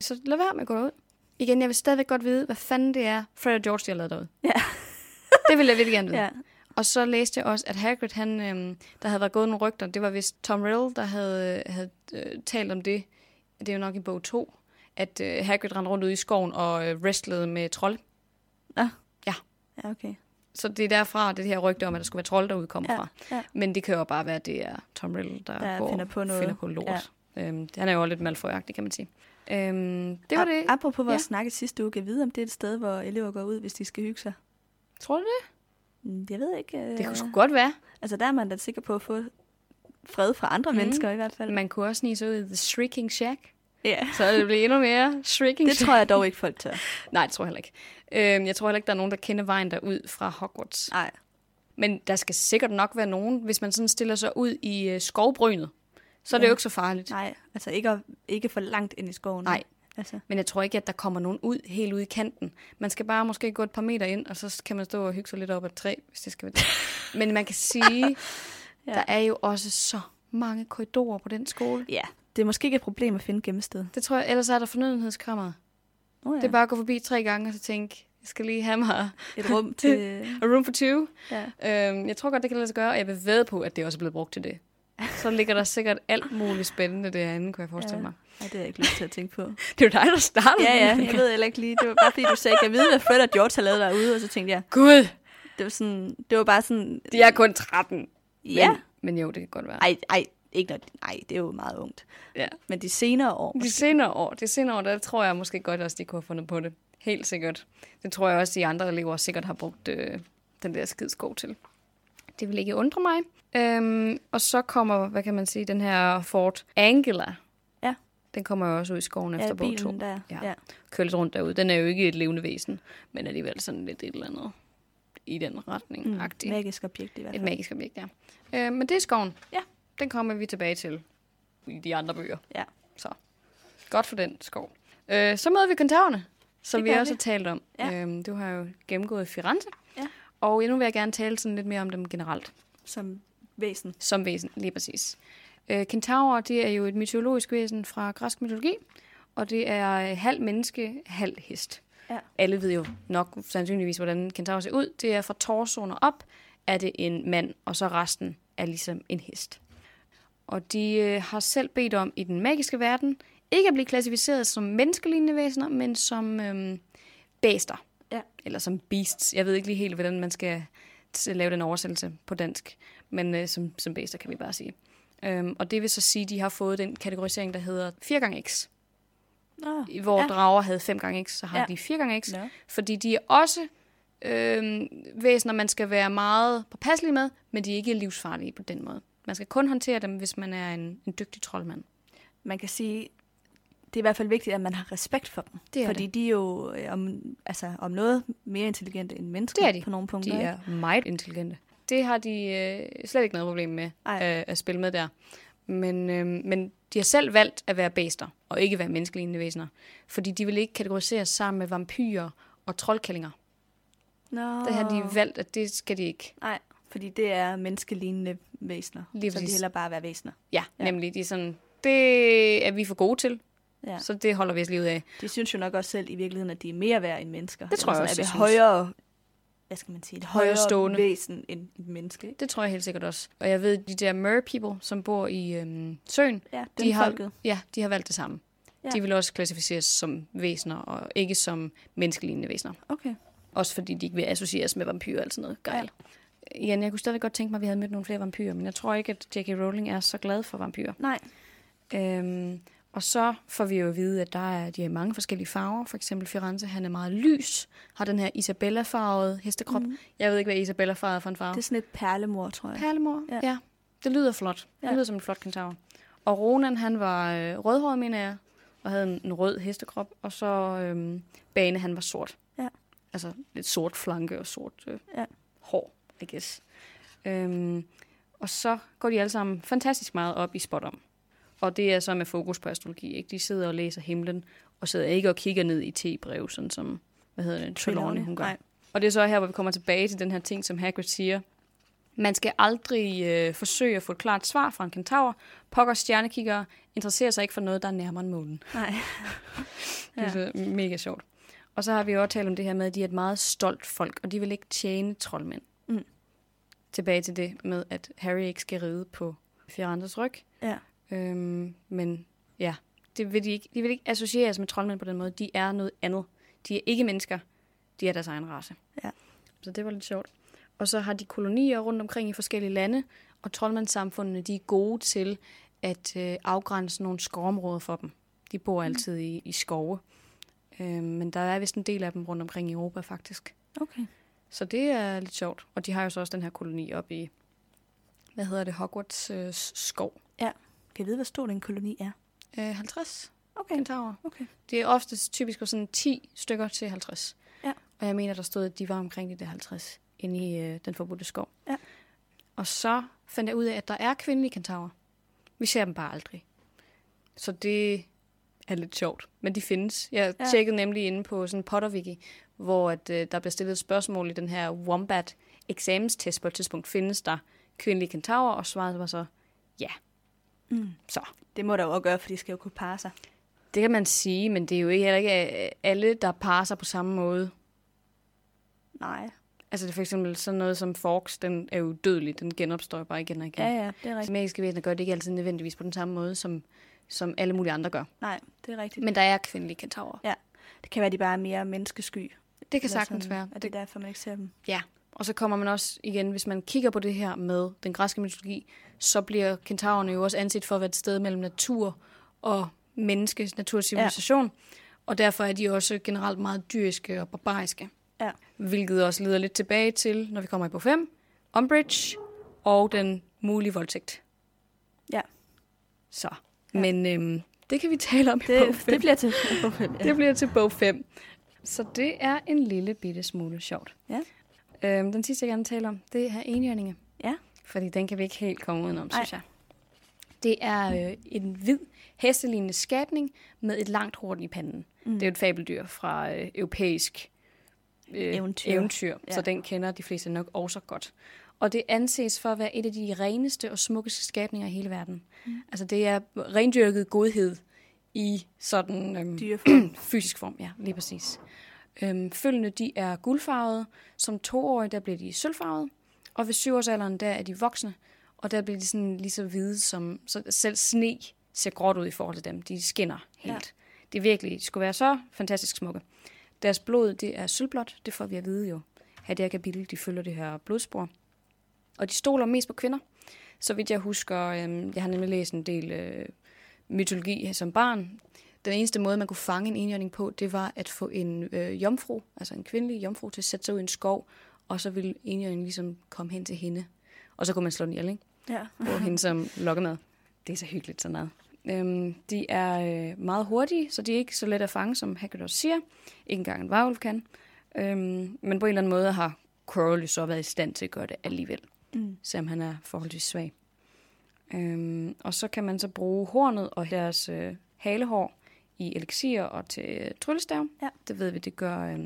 Så lad være med at gå derud. Igen, jeg vil stadigvæk godt vide, hvad fanden det er, Fred og George, de har lavet derude. Ja. Det vil jeg virkelig gerne vide. Ja. Og så læste jeg også, at Hagrid, han, øhm, der havde været gået nogle rygter, det var vist Tom Riddle, der havde, havde øh, talt om det, det er jo nok i bog to, at øh, Hagrid rendte rundt ude i skoven og øh, wrestlede med trolde. Ah. Ja. Ja, okay. Så det er derfra, det her rygte om, at der skulle være trolde, der udkommer ja, fra. Ja. Men det kan jo bare være, at det er Tom Riddle, der ja, går, finder på noget. Finder på lort. Ja. Øhm, han er jo lidt Malfoy-agtig, kan man sige. Øhm, det var A- det. Apropos vores ja. snakke sidste uge, kan vide, om det er et sted, hvor elever går ud, hvis de skal hygge sig. Tror du det? Jeg ved ikke. Øh... Det kunne sgu godt være. Altså, der er man da sikker på at få fred fra andre mm. mennesker i hvert fald. Man kunne også snige sig ud i The Shrieking Shack. Yeah. Så det bliver endnu mere shrieking. Det tror jeg dog ikke, folk tør. Nej, det tror jeg heller ikke. Øhm, jeg tror heller ikke, der er nogen, der kender vejen derud fra Hogwarts. Nej. Men der skal sikkert nok være nogen, hvis man sådan stiller sig ud i øh, skovbrynet. Så er ja. det jo ikke så farligt. Nej, altså ikke, ikke for langt ind i skoven. Nej, altså. Men jeg tror ikke, at der kommer nogen ud helt ude i kanten. Man skal bare måske gå et par meter ind, og så kan man stå og hygge sig lidt op ad et træ, hvis det skal være det. Men man kan sige, ja. der er jo også så mange korridorer på den skole. Ja. Det er måske ikke et problem at finde gemmested. Det tror jeg, ellers er der fornødenhedskrammer. Oh, ja. Det er bare at gå forbi tre gange og så tænke, jeg skal lige have mig et rum til... A room for two. Ja. Øhm, jeg tror godt, det kan lade sig gøre, og jeg vil vædde på, at det også er blevet brugt til det. Så ligger der sikkert alt muligt spændende derinde, kunne jeg forestille ja. mig. Nej, det er jeg ikke lyst til at tænke på. Det er jo dig, der startede. Ja, ja, jeg ved heller ikke lige. Det var bare fordi, du sagde, jeg ved, hvad Fred og George har lavet derude, og så tænkte jeg, gud, det var, sådan, det var bare sådan... De er kun tretten. Ja. Men, men jo, det kan godt være. Ej, ej. Ikke noget, nej, det er jo meget ungt. Ja. Men de senere år... Måske. De senere år, de senere år, der tror jeg måske godt også, de kunne have fundet på det. Helt sikkert. Det tror jeg også, de andre elever sikkert har brugt øh, den der skidskov til. Det vil ikke undre mig. Øhm, og så kommer, hvad kan man sige, den her Ford Angela. Ja. Den kommer jo også ud i skoven ja, efter bog to. Der. Ja, ja. Kører lidt rundt derude. Den er jo ikke et levende væsen, men alligevel sådan lidt et eller andet i den retning-agtig. Mm, magisk objekt i hvert fald. Et magisk objekt, ja. Øh, men det er skoven. Ja. Den kommer vi tilbage til i de andre bøger. Ja. Så godt for den skov. Øh, så møder vi kentaverne, som vi også har talt om. Ja. Øhm, du har jo gennemgået Firenze. Ja. Og nu vil jeg gerne tale sådan lidt mere om dem generelt. Som væsen. Som væsen, lige præcis. Øh, kentaurer, det er jo et mytologisk væsen fra græsk mytologi. Og det er halv menneske, halv hest. Ja. Alle ved jo nok sandsynligvis, hvordan kentaurer ser ud. Det er fra torsoen op, er det en mand, og så resten er ligesom en hest. Og de øh, har selv bedt om i den magiske verden, ikke at blive klassificeret som menneskelignende væsener, men som øh, bæster. Ja. Eller som beasts. Jeg ved ikke lige helt, hvordan man skal t- lave den oversættelse på dansk. Men øh, som, som bæster kan vi bare sige. Øhm, og det vil så sige, at de har fået den kategorisering, der hedder fire gange x. Oh, hvor ja. drager havde fem gange x, så har ja. de fire gange x. Ja. Fordi de er også øh, væsener, man skal være meget påpasselig med, men de er ikke livsfarlige på den måde. Man skal kun håndtere dem, hvis man er en, en dygtig troldmand. Man kan sige, det er i hvert fald vigtigt, at man har respekt for dem. Det er fordi det. de er jo om, altså, om noget mere intelligente end mennesker. Det er de. På nogle punkter. De er ikke? meget intelligente. Det har de øh, slet ikke noget problem med øh, at spille med der. Men, øh, men de har selv valgt at være bæster, og ikke være menneskelignende væsener. Fordi de vil ikke kategoriseres sammen med vampyrer og troldkællinger. No. Det har de valgt, at det skal de ikke. Nej. Fordi det er menneskelignende væsener. Lige så præcis. De heller bare være væsener. Ja, ja, nemlig. De er sådan, det er vi for gode til. Ja. Så det holder vi os livet af. De synes jo nok også selv i virkeligheden, at de er mere værd end mennesker. Det tror jeg også. At det er højere, hvad skal man sige, et højere stående væsen end et menneske. Det tror jeg helt sikkert også. Og jeg ved, de der merpeople, som bor i øhm, søen, ja, de, har, ja, de har valgt det samme. Ja. De vil også klassificeres som væsener, og ikke som menneskelignende væsener. Okay. Også fordi de ikke vil associeres med vampyrer og sådan noget gejl. Ja. Jan, jeg kunne stadig godt tænke mig, at vi havde mødt nogle flere vampyrer, men jeg tror ikke, at J K Rowling er så glad for vampyrer. Nej. Øhm, og så får vi jo at vide, at der er, de er mange forskellige farver. For eksempel Firenze, han er meget lys, har den her Isabella-farvede hestekrop. Mm. Jeg ved ikke, hvad Isabella-farvede er for en farve. Det er sådan et perlemor, tror jeg. Perlemor, ja. ja. Det lyder flot. Ja. Det lyder som en flot kentaur. Og Ronan, han var øh, rødhåret, mener jeg, og havde en, en rød hestekrop. Og så øh, Bane, han var sort. Ja. Altså lidt sort flanke og sort øh, ja. hår. I guess. Øhm, og så går de alle sammen fantastisk meget op i spådom. Og det er så med fokus på astrologi. Ikke? De sidder og læser himlen, og sidder ikke og kigger ned i te-brev, sådan som, hvad hedder det, Trelawney, hun gør. Og det er så her, hvor vi kommer tilbage til den her ting, som Hagrid siger. Man skal aldrig øh, forsøge at få et klart svar fra en kentaur. Pokkers stjernekiggere interesserer sig ikke for noget, der er nærmere end målen. Nej. Det er så ja. mega sjovt. Og så har vi jo også talt om det her med, at de er et meget stolt folk, og de vil ikke tjene troldmænd. Mm. Tilbage til det med, at Harry ikke skal ride på Firenzes ryg. Ja. Øhm, men ja, det vil de, ikke, de vil ikke associeres med troldmænd på den måde. De er noget andet. De er ikke mennesker. De er deres egen race. Ja. Så det var lidt sjovt. Og så har de kolonier rundt omkring i forskellige lande, og troldmandssamfundene, de er gode til at øh, afgrænse nogle skovområder for dem. De bor altid i, i skove. Øh, men der er vist en del af dem rundt omkring i Europa, faktisk. Okay. Så det er lidt sjovt. Og de har jo så også den her koloni op i, hvad hedder det, Hogwarts øh, skov. Ja. Kan jeg vide, hvor stor den koloni er? Øh, halvtreds. Okay. Kentaurer. Okay. Det er oftest typisk sådan ti stykker til halvtreds. Ja. Og jeg mener, der stod, at de var omkring de der halvtreds inde i øh, den forbudte skov. Ja. Og så fandt jeg ud af, at der er kvindelige kentaurer. Vi ser dem bare aldrig. Så det er lidt sjovt. Men de findes. Jeg ja. tjekkede nemlig inde på sådan en Potterwiki, hvor at, øh, der bliver stillet spørgsmål i den her Wombat-eksamenstest på et tidspunkt. Findes der kvindelige kentaurer? Og svaret var så, ja. Mm. Så. Det må der jo også gøre, for de skal jo kunne parre sig. Det kan man sige, men det er jo heller ikke alle, der parrer sig på samme måde. Nej. Altså det er for eksempel sådan noget som Fawkes, den er jo dødelig, den genopstår jo bare igen og igen. Ja, ja, det er rigtigt. Magiske væsener gør det ikke altid nødvendigvis på den samme måde, som, som alle mulige andre gør. Nej, det er rigtigt. Men der er kvindelige kentaurer. Ja, det kan være, de bare er mere menneskesky. Det kan sagtens sådan være. Og det er derfor, man ikke ser dem. Ja, og så kommer man også igen, hvis man kigger på det her med den græske mytologi, så bliver kentaurerne jo også anset for at være et sted mellem natur og menneskes naturcivilisation, ja. Og derfor er de også generelt meget dyriske og barbariske. Ja. Hvilket også leder lidt tilbage til, når vi kommer i på fem, Umbridge og den mulige voldtægt. Ja. Så. Ja. Men øhm, det kan vi tale om det, i bog fem. Det bliver til bog fem. Ja. Det bliver til bog fem. Så det er en lille bitte smule sjovt. Ja. Øhm, den sidste, jeg gerne taler om, det er enhjørninge. Ja. Fordi den kan vi ikke helt komme udenom, synes jeg. Det er øh, en hvid hestelignende skabning med et langt horn i panden. Mm. Det er jo et fabeldyr fra øh, europæisk øh, eventyr, eventyr ja. Så den kender de fleste nok også godt. Og det anses for at være et af de reneste og smukkeste skabninger i hele verden. Mm. Altså det er rendyrket godhed i sådan øhm, dyreform. Fysisk form, ja, lige præcis. Øhm, følgene, de er guldfarvede. Som toårige, der bliver de sølvfarvede. Og ved syvårsalderen, der er de voksne. Og der bliver de sådan lige så hvide, som så selv sne ser gråt ud i forhold til dem. De skinner helt. Ja. Det virkelig skulle være så fantastisk smukke. Deres blod, det er sølvblåt. Det får vi at vide jo. Her i det her kapitel, de følger det her blodspor. Og de stoler mest på kvinder. Så vidt jeg husker, øhm, jeg har nemlig læst en del øh, mytologi som barn. Den eneste måde, man kunne fange en enhjørning på, det var at få en øh, jomfru, altså en kvindelig jomfru, til at sætte sig ud i en skov. Og så ville enhjørningen ligesom komme hen til hende. Og så kunne man slå den ihjel, ikke? Ja. Og hende som lokkemad. Det er så hyggeligt sådan noget. Øhm, de er øh, meget hurtige, så de er ikke så let at fange, som Hagrid også siger. Ikke engang en varulv kan. Øhm, men på en eller anden måde har Quirrell så været i stand til at gøre det alligevel. Mm. Selvom han er forholdsvis svag. Øhm, og så kan man så bruge hornet og deres øh, halehår i elixier og til øh, tryllestav. Ja. Det ved vi, det gør... Øh,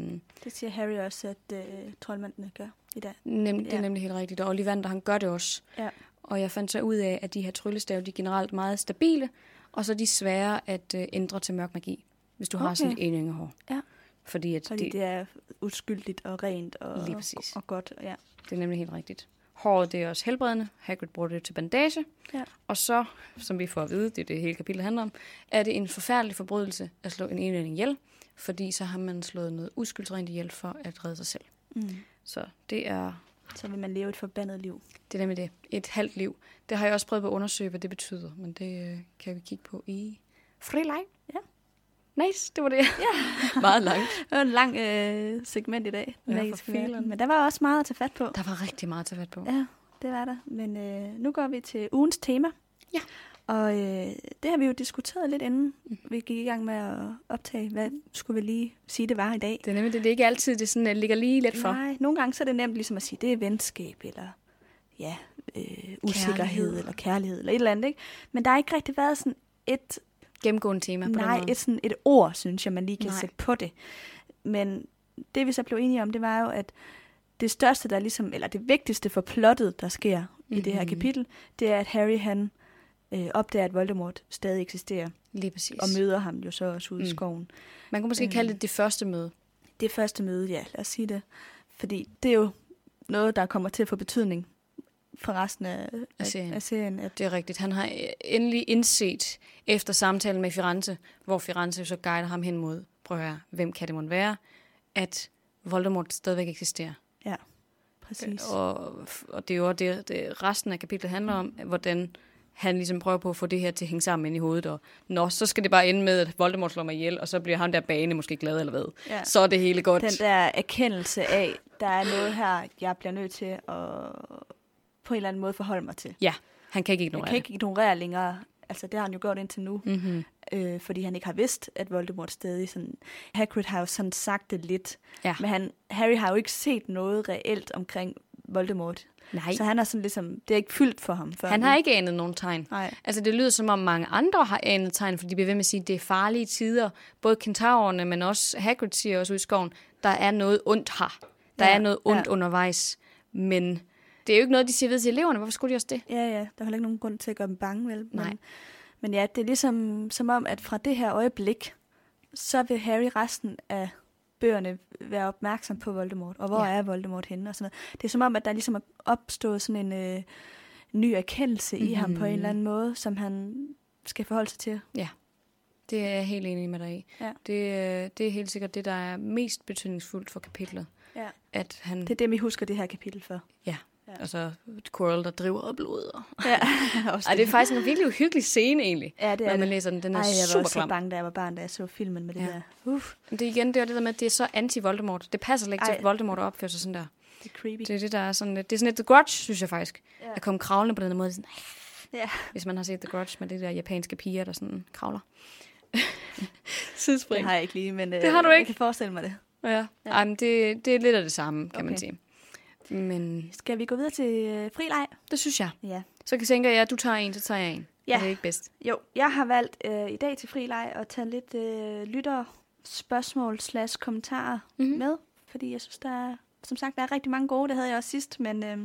det siger Harry også, at øh, troldmændene gør i dag. Nem, det er ja. nemlig helt rigtigt. Og Ollivander, han gør det også. Ja. Og jeg fandt så ud af, at de her tryllestave, de er generelt meget stabile, og så er de svære at øh, ændre til mørk magi, hvis du okay. har sådan et enhjørningehår. Ja. Fordi, at Fordi det, det er uskyldigt og rent og, og, og godt. Ja. Det er nemlig helt rigtigt. Håret, det er også helbredende. Hagrid bruger det til bandage. Ja. Og så, som vi får at vide, det er det hele kapitlet handler om, er det en forfærdelig forbrydelse at slå en enhjørning ihjel, fordi så har man slået noget uskyldsrent ihjel for at redde sig selv. Mm. Så det er... Så vil man leve et forbandet liv. Det er nemlig det. Et halvt liv. Det har jeg også prøvet at undersøge, hvad det betyder. Men det øh, kan vi kigge på i frileg. Ja. Nice, det var det. Ja. Meget langt. Det var en lang øh, segment i dag. Ja, men der var også meget at tage fat på. Der var rigtig meget at tage fat på. Ja, det var der. Men øh, nu går vi til ugens tema. Ja. Og øh, det har vi jo diskuteret lidt inden mm. vi gik i gang med at optage, hvad skulle vi lige sige, det var i dag. Det er nemlig det, det er ikke altid, det sådan, ligger lige let for. Nej, nogle gange så er det nemt ligesom at sige, det er venskab, eller ja, øh, usikkerhed, kærlighed. eller kærlighed, eller et eller andet. Ikke? Men der har ikke rigtig været sådan et... gennemgående tema på nej, den måde. Et, sådan et ord, synes jeg, man lige kan nej. sætte på det. Men det vi så blev enige om, det var jo, at det største, der ligesom, eller det vigtigste for plottet, der sker mm-hmm. i det her kapitel, det er, at Harry, han... Øh, opdager, at Voldemort stadig eksisterer. Lige præcis. Og møder ham jo så også ude mm. i skoven. Man kunne måske øh, kalde det det første møde. Det første møde, ja. Lad os sige det. Fordi det er jo noget, der kommer til at få betydning for resten af, af serien. Af serien at det er rigtigt. Han har endelig indset efter samtalen med Firenze, hvor Firenze så guider ham hen mod, prøv at høre, hvem kan det måtte være, at Voldemort stadigvæk eksisterer. Ja. Præcis. Og, og det er jo det, det resten af kapitlet handler om, hvordan han ligesom prøver på at få det her til at hænge sammen ind i hovedet. Og nå, så skal det bare ende med, at Voldemort slår mig ihjel, og så bliver han der Bane måske glad eller hvad. Ja. Så er det hele godt. Den der erkendelse af, der er noget her, jeg bliver nødt til at på en eller anden måde forholde mig til. Ja, han kan ikke ignorere det. Han kan ikke ignorere længere. Altså, det har han jo gjort indtil nu. Mm-hmm. Øh, fordi han ikke har vidst, at Voldemort stadig sådan... Hagrid har jo sådan sagt det lidt. Ja. Men han, Harry har jo ikke set noget reelt omkring Voldemort. Nej. Så han er sådan ligesom... Det er ikke fyldt for ham. Han har ikke anet nogen tegn. Nej. Altså, det lyder som om mange andre har anet tegn, fordi de bliver ved med at sige, at det er farlige tider. Både kentaurerne, men også Hagrid siger også ud i skoven, der er noget ondt her. Der ja, er noget ondt ja. undervejs. Men... Det er jo ikke noget, de siger ved til eleverne. Hvorfor skulle de også det? Ja, ja. Der er heller ikke nogen grund til at gøre dem bange, vel? Men, nej. Men ja, det er ligesom som om, at fra det her øjeblik, så vil Harry resten af bøgerne være opmærksom på Voldemort. Og hvor ja. er Voldemort henne? Og sådan noget. Det er som om, at der ligesom er opstået sådan en øh, ny erkendelse mm-hmm. i ham på en eller anden måde, som han skal forholde sig til. Ja, det er jeg helt enig med dig i. Ja. Det, det er helt sikkert det, der er mest betydningsfuldt for kapitlet. Ja. At han... Det er det, vi husker det her kapitel for. Ja. Ja. Altså Quirrell, der driver og bloder. Ja, også det. Ej, det er faktisk en virkelig uhyggelig scene egentlig, ja, det er når man det. læser den. Den er Ej, jeg super var også klam. så bange, da jeg var barn, da jeg så filmen med ja. det der. Uff. Det er igen det, er det der med, at det er så anti-Voldemort. Det passer ikke til, at Voldemort opfører sig sådan der. Det er creepy. Det er det, der er sådan lidt. Det er sådan lidt The Grudge, synes jeg faktisk. Ja. At komme kravlende på den der måde. Sådan, ja. Hvis man har set The Grudge med det der japanske piger, der sådan kravler. Sidespring. Det har jeg ikke lige, men det øh, har du ikke. Jeg kan forestille mig det. Ja. Ja. Ej, men det, det er lidt af det samme, kan okay. man sige. Men skal vi gå videre til øh, frileg? Det synes jeg. Ja. Så kan tænke, at ja, du tager en, så tager jeg en. Ja. Er det ikke bedst? Jo, jeg har valgt øh, i dag til frileg at tage lidt øh, lytterspørgsmål slash kommentarer mm-hmm. med. Fordi jeg synes, der er, som sagt, der er rigtig mange gode. Det havde jeg også sidst, men øh,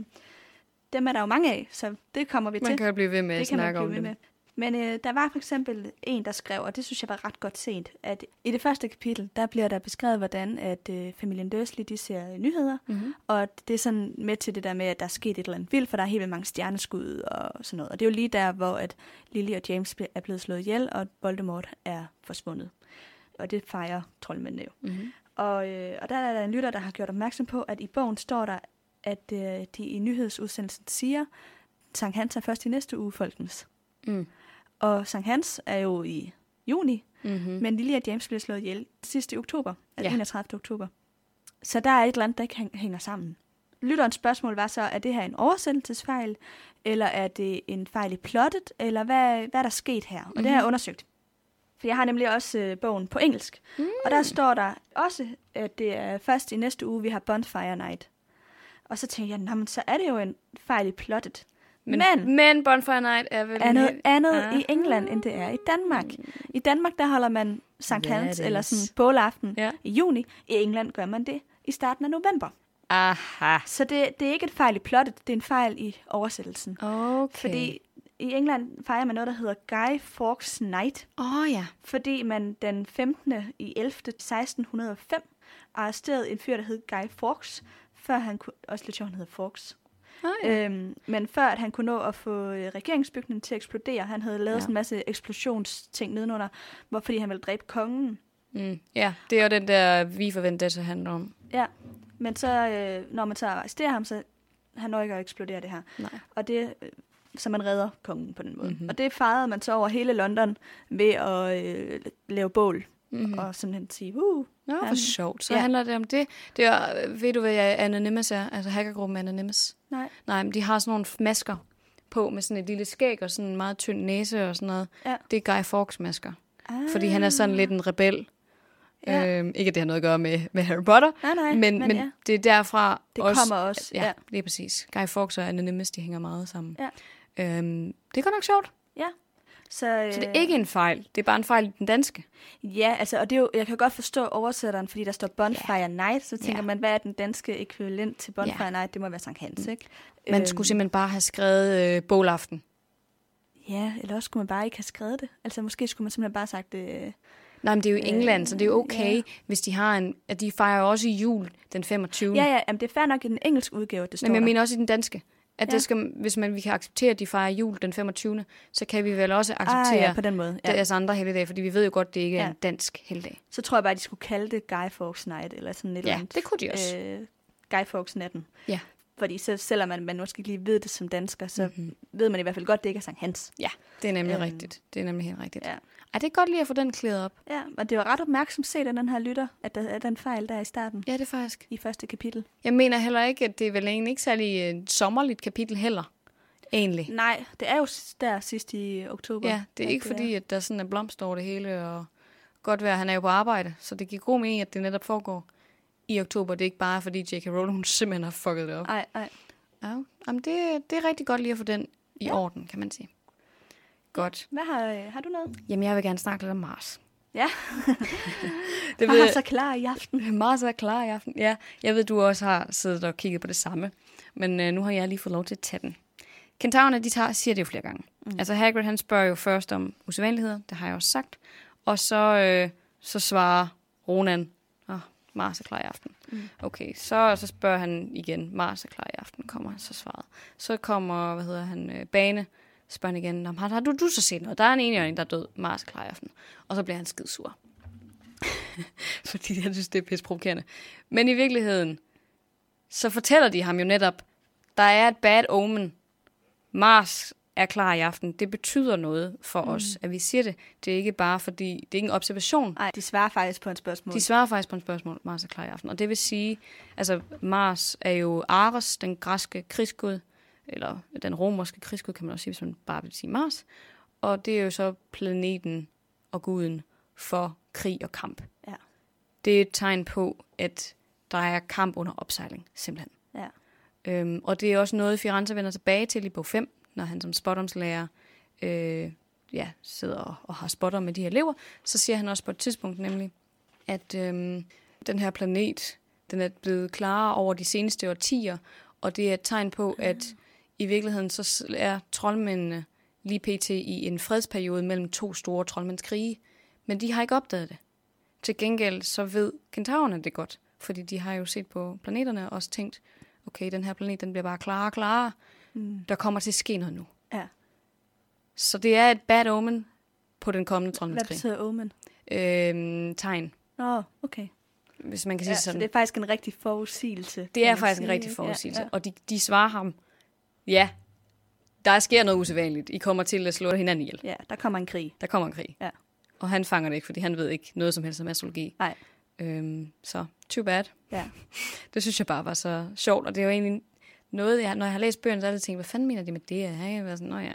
dem er der jo mange af, så det kommer vi man til. Man kan jo blive ved med det at snakke om det. Med. Men øh, der var for eksempel en, der skrev, og det synes jeg var ret godt set, at i det første kapitel, der bliver der beskrevet, hvordan at øh, familien Dursley, de ser nyheder, mm-hmm. og det er sådan med til det der med, at der er sket et eller andet vildt, for der er helt vildt mange stjerneskud og sådan noget. Og det er jo lige der, hvor at Lily og James er blevet slået ihjel, og Voldemort er forsvundet. Og det fejrer troldmændene jo. Mm-hmm. Og, øh, og der er der en lytter, der har gjort opmærksom på, at i bogen står der, at øh, de i nyhedsudsendelsen siger, Sankt Hans er først i næste uge, folkens. Mm. Og Sankt Hans er jo i juni, mm-hmm. men Lily og James bliver slået ihjel sidste oktober, altså ja. enogtredivte oktober. Så der er et eller andet, der ikke hænger sammen. Lytterens spørgsmål var så, er det her en oversættelsesfejl, eller er det en fejl i plottet, eller hvad, hvad er der sket her? Og mm-hmm. det har jeg undersøgt. For jeg har nemlig også øh, bogen på engelsk. Mm. Og der står der også, at det er først i næste uge, vi har Bonfire Night. Og så tænkte jeg, men så er det jo en fejl i plottet. Men, men, men Bonfire Night er vel er noget andet ah. i England, end det er i Danmark. I Danmark, der holder man Sankt ja, Hans eller sådan bålaften ja. i juni. I England gør man det i starten af november. Aha. Så det, det er ikke et fejl i plottet, det er en fejl i oversættelsen. Okay. Fordi i England fejrer man noget, der hedder Guy Fawkes Night. Åh oh, ja. Fordi man den femtende i ellevte seksten hundrede og fem arresterede en fyr, der hed Guy Fawkes, før han kunne... Også lidt sjovt, han hed Fawkes. Oh, ja. øhm, men før at han kunne nå at få regeringsbygningen til at eksplodere, han havde lavet ja. sådan en masse eksplosionsting nedenunder, hvor, fordi han ville dræbe kongen. Mm. Ja, det er jo den der vi forventer det handler om. Ja, men så øh, når man så arresterer ham, så han når ikke at eksplodere det her. Nej. Og det, så man redder kongen på den måde. Mm-hmm. Og det fejrede man så over hele London ved at øh, lave bål. Mm-hmm. Og simpelthen sige, uh... Nå, hvor sjovt. Så ja. handler det om det. Det er, ved du, hvad jeg Anonymous er? Altså hackergruppen Anonymous? Nej. Nej, men de har sådan nogle masker på med sådan et lille skæg og sådan en meget tynd næse og sådan noget. Ja. Det er Guy Fawkes masker. Ah. Fordi han er sådan lidt en rebel. Ja. Øhm, ikke at det har noget at gøre med, med Harry Potter. Nej, nej. Men, men, men ja. det er derfra det også... Det kommer også. Ja, ja, det er præcis. Guy Fawkes og Anonymous, de hænger meget sammen. Ja. Øhm, det er godt nok sjovt. Ja. Så, øh... så det er ikke en fejl, det er bare en fejl i den danske. Ja, altså, og det er jo, jeg kan godt forstå oversætteren, fordi der står Bonfire yeah. Night, så tænker yeah. man, hvad er den danske ekvivalent til Bonfire yeah. Night? Det må være Sankt Hans, ikke? Man øhm... skulle simpelthen bare have skrevet øh, bålaften. Ja, eller også skulle man bare ikke have skrevet det. Altså måske skulle man simpelthen bare sagt det... Øh... Nej, men det er jo i England, øh, så det er jo okay, ja. hvis de har en... At de fejrer også i jul den femogtyvende Ja, ja, jamen, det er fair nok i den engelske udgave, det står. Men jeg der. mener også i den danske. At ja. det skal, hvis man, vi kan acceptere, at de fejrer jul den femogtyvende så kan vi vel også acceptere ah, ja, på den måde, ja. deres andre helligdage, fordi vi ved jo godt, at det ikke ja. er en dansk helligdag. Så tror jeg bare, at de skulle kalde det Guy Fawkes Night, eller sådan et ja, eller andet. Ja, det kunne de også. Øh, Guy Fawkes natten. Ja. Fordi så, selvom man, man måske lige ved det som dansker, så mm-hmm. ved man i hvert fald godt, det ikke er Sankt Hans. Ja, det er nemlig øhm, rigtigt. Det er nemlig helt rigtigt. Ja. Ej, det er godt lige at få den klædet op. Ja, og det var ret opmærksomt set af den her lytter, at der er den fejl, der er i starten. Ja, det er faktisk. I første kapitel. Jeg mener heller ikke, at det er vel egentlig ikke særlig et sommerligt kapitel heller. Egentlig. Nej, det er jo der sidst i oktober. Ja, det er ikke det fordi, er. At der sådan er blomster over det hele, og godt være, han er jo på arbejde, så det giver god mening, at det netop foregår i oktober. Det er ikke bare, fordi J K Rowling hun simpelthen har fucket det op. Nej, nej. Ja, jamen det, det er rigtig godt lige at få den i ja. Orden, kan man sige. Godt. Hvad har, har du noget? Jamen, jeg vil gerne snakke lidt om Mars. Ja. Det var så klar i aften. Mars er klar i aften, ja. Jeg ved, du også har siddet og kigget på det samme, men øh, nu har jeg lige fået lov til at tage den. Kentaurerne, de tager, siger det jo flere gange. Mm. Altså Hagrid, han spørger jo først om usædvanligheder, det har jeg også sagt. Og så, øh, så svarer Ronan, åh, oh, Mars er klar i aften. Mm. Okay, så, så spørger han igen, Mars er klar i aften, kommer så svaret. Så kommer, hvad hedder han, øh, Bane, spørger han igen, har, har du, du så set noget? Der er en enhjørning, der er død, Mars er klar i aften. Og så bliver han skidsur. Fordi jeg synes, det er pisseprovokerende. Men i virkeligheden, så fortæller de ham jo netop, der er et bad omen, Mars er klar i aften. Det betyder noget for mm. os, at vi siger det. Det er ikke bare fordi, det er ikke en observation. Nej, de svarer faktisk på en spørgsmål. De svarer faktisk på en spørgsmål, Mars er klar i aften. Og det vil sige, altså Mars er jo Ares, den græske krigsgud, eller den romerske krigsgud, kan man også sige, hvis man bare vil sige Mars. Og det er jo så planeten og guden for krig og kamp. Ja. Det er et tegn på, at der er kamp under opsejling, simpelthen. Ja. Øhm, og det er også noget, Firenze vender tilbage til i bog fem, når han som spådomslærer øh, ja, sidder og, og har spotter med de her elever. Så siger han også på et tidspunkt nemlig, at øhm, den her planet, den er blevet klarere over de seneste årtier, og det er et tegn på, mm. at i virkeligheden så er troldmændene lige pt. I en fredsperiode mellem to store troldmandskrige, men de har ikke opdaget det. Til gengæld så ved kentaurerne det godt, fordi de har jo set på planeterne og også tænkt, okay, den her planet, den bliver bare klarere og klarere. Mm. Der kommer til at ske noget nu. Ja. Så det er et bad omen på den kommende troldmandskrig. Hvad betyder omen? Øhm, tegn. Åh, oh, okay. Hvis man kan sige ja, sådan. Så det er faktisk en rigtig forudsigelse. Det er faktisk sige. en rigtig forudsigelse. Ja, ja. Og de, de svarer ham, ja, der sker noget usædvanligt. I kommer til at slå hinanden ihjel. Ja, der kommer en krig. Der kommer en krig. Ja. Og han fanger det ikke, fordi han ved ikke noget som helst om astrologi. Nej. Øhm, så too bad. Ja. Det synes jeg bare var så sjovt, og det er jo egentlig noget, jeg, når jeg har læst bøgerne, så har jeg tænkt, hvad fanden mener de med det? Jeg var sådan, nå ja,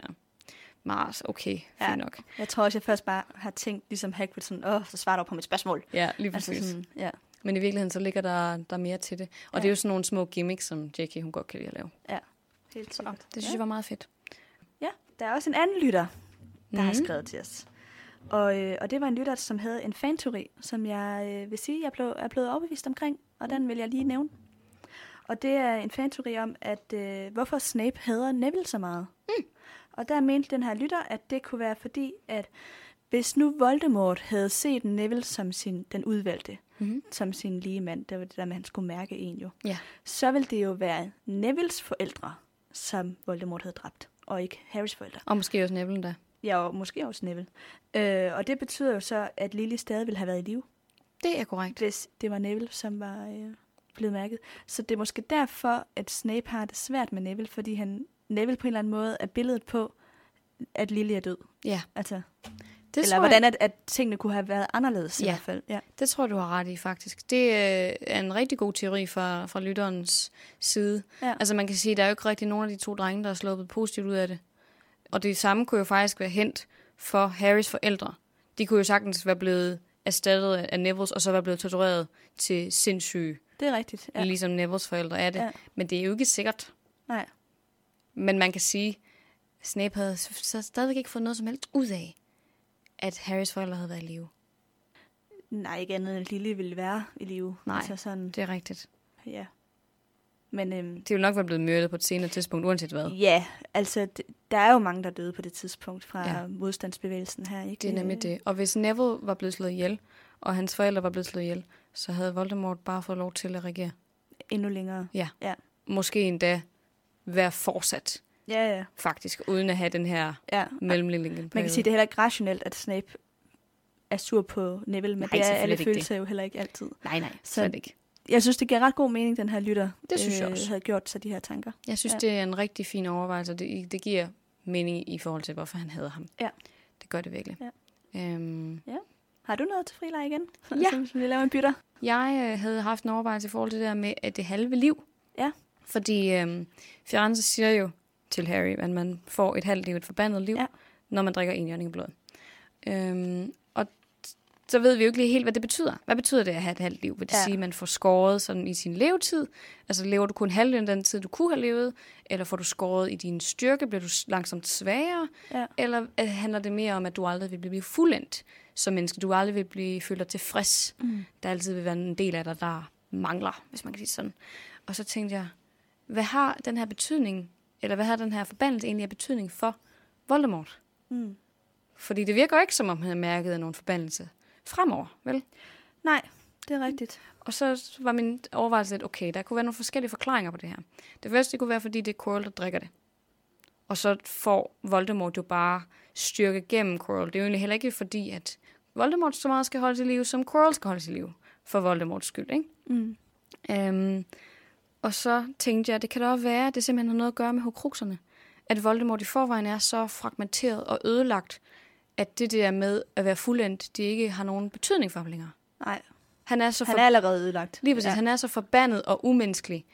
Mars, okay, ja, fint nok. Jeg tror også, jeg først bare har tænkt, ligesom Hagrid, sådan, åh, så svarer du på mit spørgsmål. Ja, lige præcis. Altså sådan, ja. Men i virkeligheden, så ligger der, der mere til det. Og ja. Det er jo sådan nogle små gimmicks, som J K, hun godt kan lide at lave. Ja, helt sikkert. Så, det synes ja. jeg var meget fedt. Ja, der er også en anden lytter, der mm-hmm. har skrevet til os. Og, øh, og det var en lytter, som havde en fanteori, som jeg øh, vil sige, jeg blev, er blevet overbevist omkring, og den vil jeg lige nævne. Og det er en fanteori om, at øh, hvorfor Snape hader Neville så meget. Mm. Og der mente den her lytter, at det kunne være fordi, at hvis nu Voldemort havde set Neville som sin, den udvalgte, mm-hmm. som sin lige mand, det var det der med, han skulle mærke en jo, yeah. så ville det jo være Nevilles forældre, som Voldemort havde dræbt, og ikke Harrys forældre. Og måske også Neville da. Ja, og måske også Neville. Øh, og det betyder jo så, at Lily stadig ville have været i live. Det er korrekt. Hvis det var Neville, som var øh, blevet mærket. Så det er måske derfor, at Snape har det svært med Neville, fordi han, Neville på en eller anden måde er billedet på, at Lily er død. Ja. Altså, det eller hvordan at, at tingene kunne have været anderledes ja. i hvert fald. Ja, det tror du har ret i faktisk. Det øh, er en rigtig god teori fra, fra lytterens side. Ja. Altså man kan sige, at der er jo ikke rigtig nogen af de to drenge, der er sluppet positivt ud af det. Og det samme kunne jo faktisk være hent for Harrys forældre. De kunne jo sagtens være blevet erstattet af Nevilles, og så være blevet tortureret til sindssyge. Det er rigtigt, ja. Ligesom Nevilles forældre er det. Ja. Men det er jo ikke sikkert. Nej. Men man kan sige, at Snape havde så stadig ikke fået noget som helst ud af, at Harrys forældre havde været i live. Nej, ikke andet end Lily ville være i live. Nej, altså sådan, det er rigtigt. Ja. Men, øhm, det er jo nok være blevet myrdet på et senere tidspunkt, uanset hvad. Ja, altså, der er jo mange, der døde på det tidspunkt fra ja. modstandsbevægelsen her. Ikke? Det er nemlig det. Og hvis Neville var blevet slået ihjel, og hans forældre var blevet slået ihjel, så havde Voldemort bare fået lov til at regere. Endnu længere. Ja. ja. Måske endda være fortsat. Ja, ja. Faktisk, uden at have den her ja. mellemliggende. Man kan sige, det er heller ikke rationelt, at Snape er sur på Neville, men nej, det er alle følelser jo heller ikke altid. Nej, nej, så, slet ikke. jeg synes, det giver ret god mening, den her lytter det synes jeg øh, også. havde gjort sig de her tanker. Jeg synes, ja. det er en rigtig fin overvejelse. Det, det giver mening i forhold til, hvorfor han havde ham. Ja. Det gør det virkelig. Ja. Øhm. Ja. Har du noget til frileg igen? Ja. Som vi laver en bytter. Jeg øh, havde haft en overvejelse i forhold til det der med at det halve liv. Ja. Fordi øh, Firenze siger jo til Harry, at man får et halvt liv, et forbandet liv, ja. når man drikker en jørning blod. Øhm, og så ved vi jo ikke helt, hvad det betyder. Hvad betyder det at have et halvt liv? Vil det ja. sige, at man får skåret sådan i sin levetid? Altså lever du kun halvdelen den tid, du kunne have levet? Eller får du skåret i din styrke? Bliver du langsomt svagere? Ja. Eller handler det mere om, at du aldrig vil blive fuldendt som menneske? Du aldrig vil blive følt dig tilfreds. Mm. Der altid vil være en del af dig, der mangler, hvis man kan sige sådan. Og så tænkte jeg, hvad har den her betydning, eller hvad har den her forbandelse egentlig af betydning for Voldemort? Mm. Fordi det virker ikke, som om han havde mærket nogen forbandelse fremover, vel? Nej, det er rigtigt. Og så var min overvejelse lidt, okay, der kunne være nogle forskellige forklaringer på det her. Det første det kunne være, fordi det er Quirrell, der drikker det. Og så får Voldemort jo bare styrke gennem Quirrell. Det er jo egentlig heller ikke fordi, at Voldemort så meget skal holde til live, som Quirrell skal holde til live. For Voldemorts skyld, ikke? Mm. Øhm, og så tænkte jeg, det kan da også være, at det simpelthen har noget at gøre med horcruxerne. At Voldemort i forvejen er så fragmenteret og ødelagt, at det der med at være fuldendt, det ikke har nogen betydning for ham længere. Nej. Han er så for... han er allerede ødelagt. Lige præcis. Ja. Han er så forbandet og umenneskelig,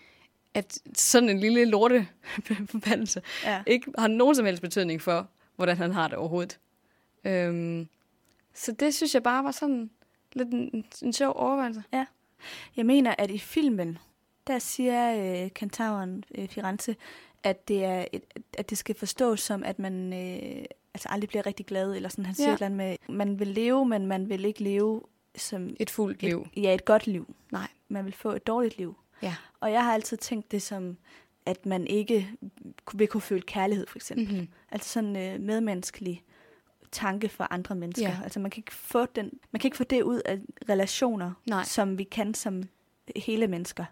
at sådan en lille lorte forbandelse ja. ikke har nogen som helst betydning for, hvordan han har det overhovedet. Øhm, så det synes jeg bare var sådan lidt en, en sjov overvejelse. Ja. Jeg mener, at i filmen, der siger øh, kentauren øh, Firenze, at det, er et, at det skal forstås som, at man... Øh, altså aldrig bliver rigtig glad, eller sådan, han siger ja. et eller andet med, man vil leve, men man vil ikke leve som... Et fuldt liv. Et, ja, et godt liv. Nej. Man vil få et dårligt liv. Ja. Og jeg har altid tænkt det som, at man ikke vil kunne føle kærlighed, for eksempel. Mm-hmm. Altså sådan øh, medmenneskelig tanke for andre mennesker. Ja. Altså man kan, ikke få den, man kan ikke få det ud af relationer, Nej. som vi kan som hele mennesker.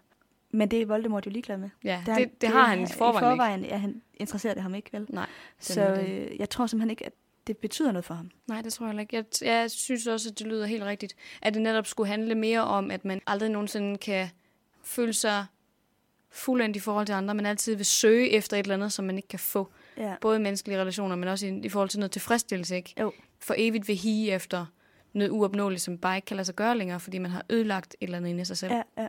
Men det er Voldemort jo ligeglad med. Ja, det, det, det har han i forvejen, i forvejen ikke. Ja, han interesserer det ham ikke, vel? Nej. Så øh, jeg tror simpelthen ikke, at det betyder noget for ham. Nej, det tror jeg ikke. Jeg, jeg synes også, at det lyder helt rigtigt, at det netop skulle handle mere om, at man aldrig nogensinde kan føle sig fuldendt i forhold til andre, men altid vil søge efter et eller andet, som man ikke kan få. Ja. Både i menneskelige relationer, men også i, i forhold til noget tilfredsstillelse, ikke? Jo. For evigt vil hige efter noget uopnåeligt, som bare ikke kan lade sig gøre længere, fordi man har ødelagt et eller andet inde i sig selv. Ja, ja.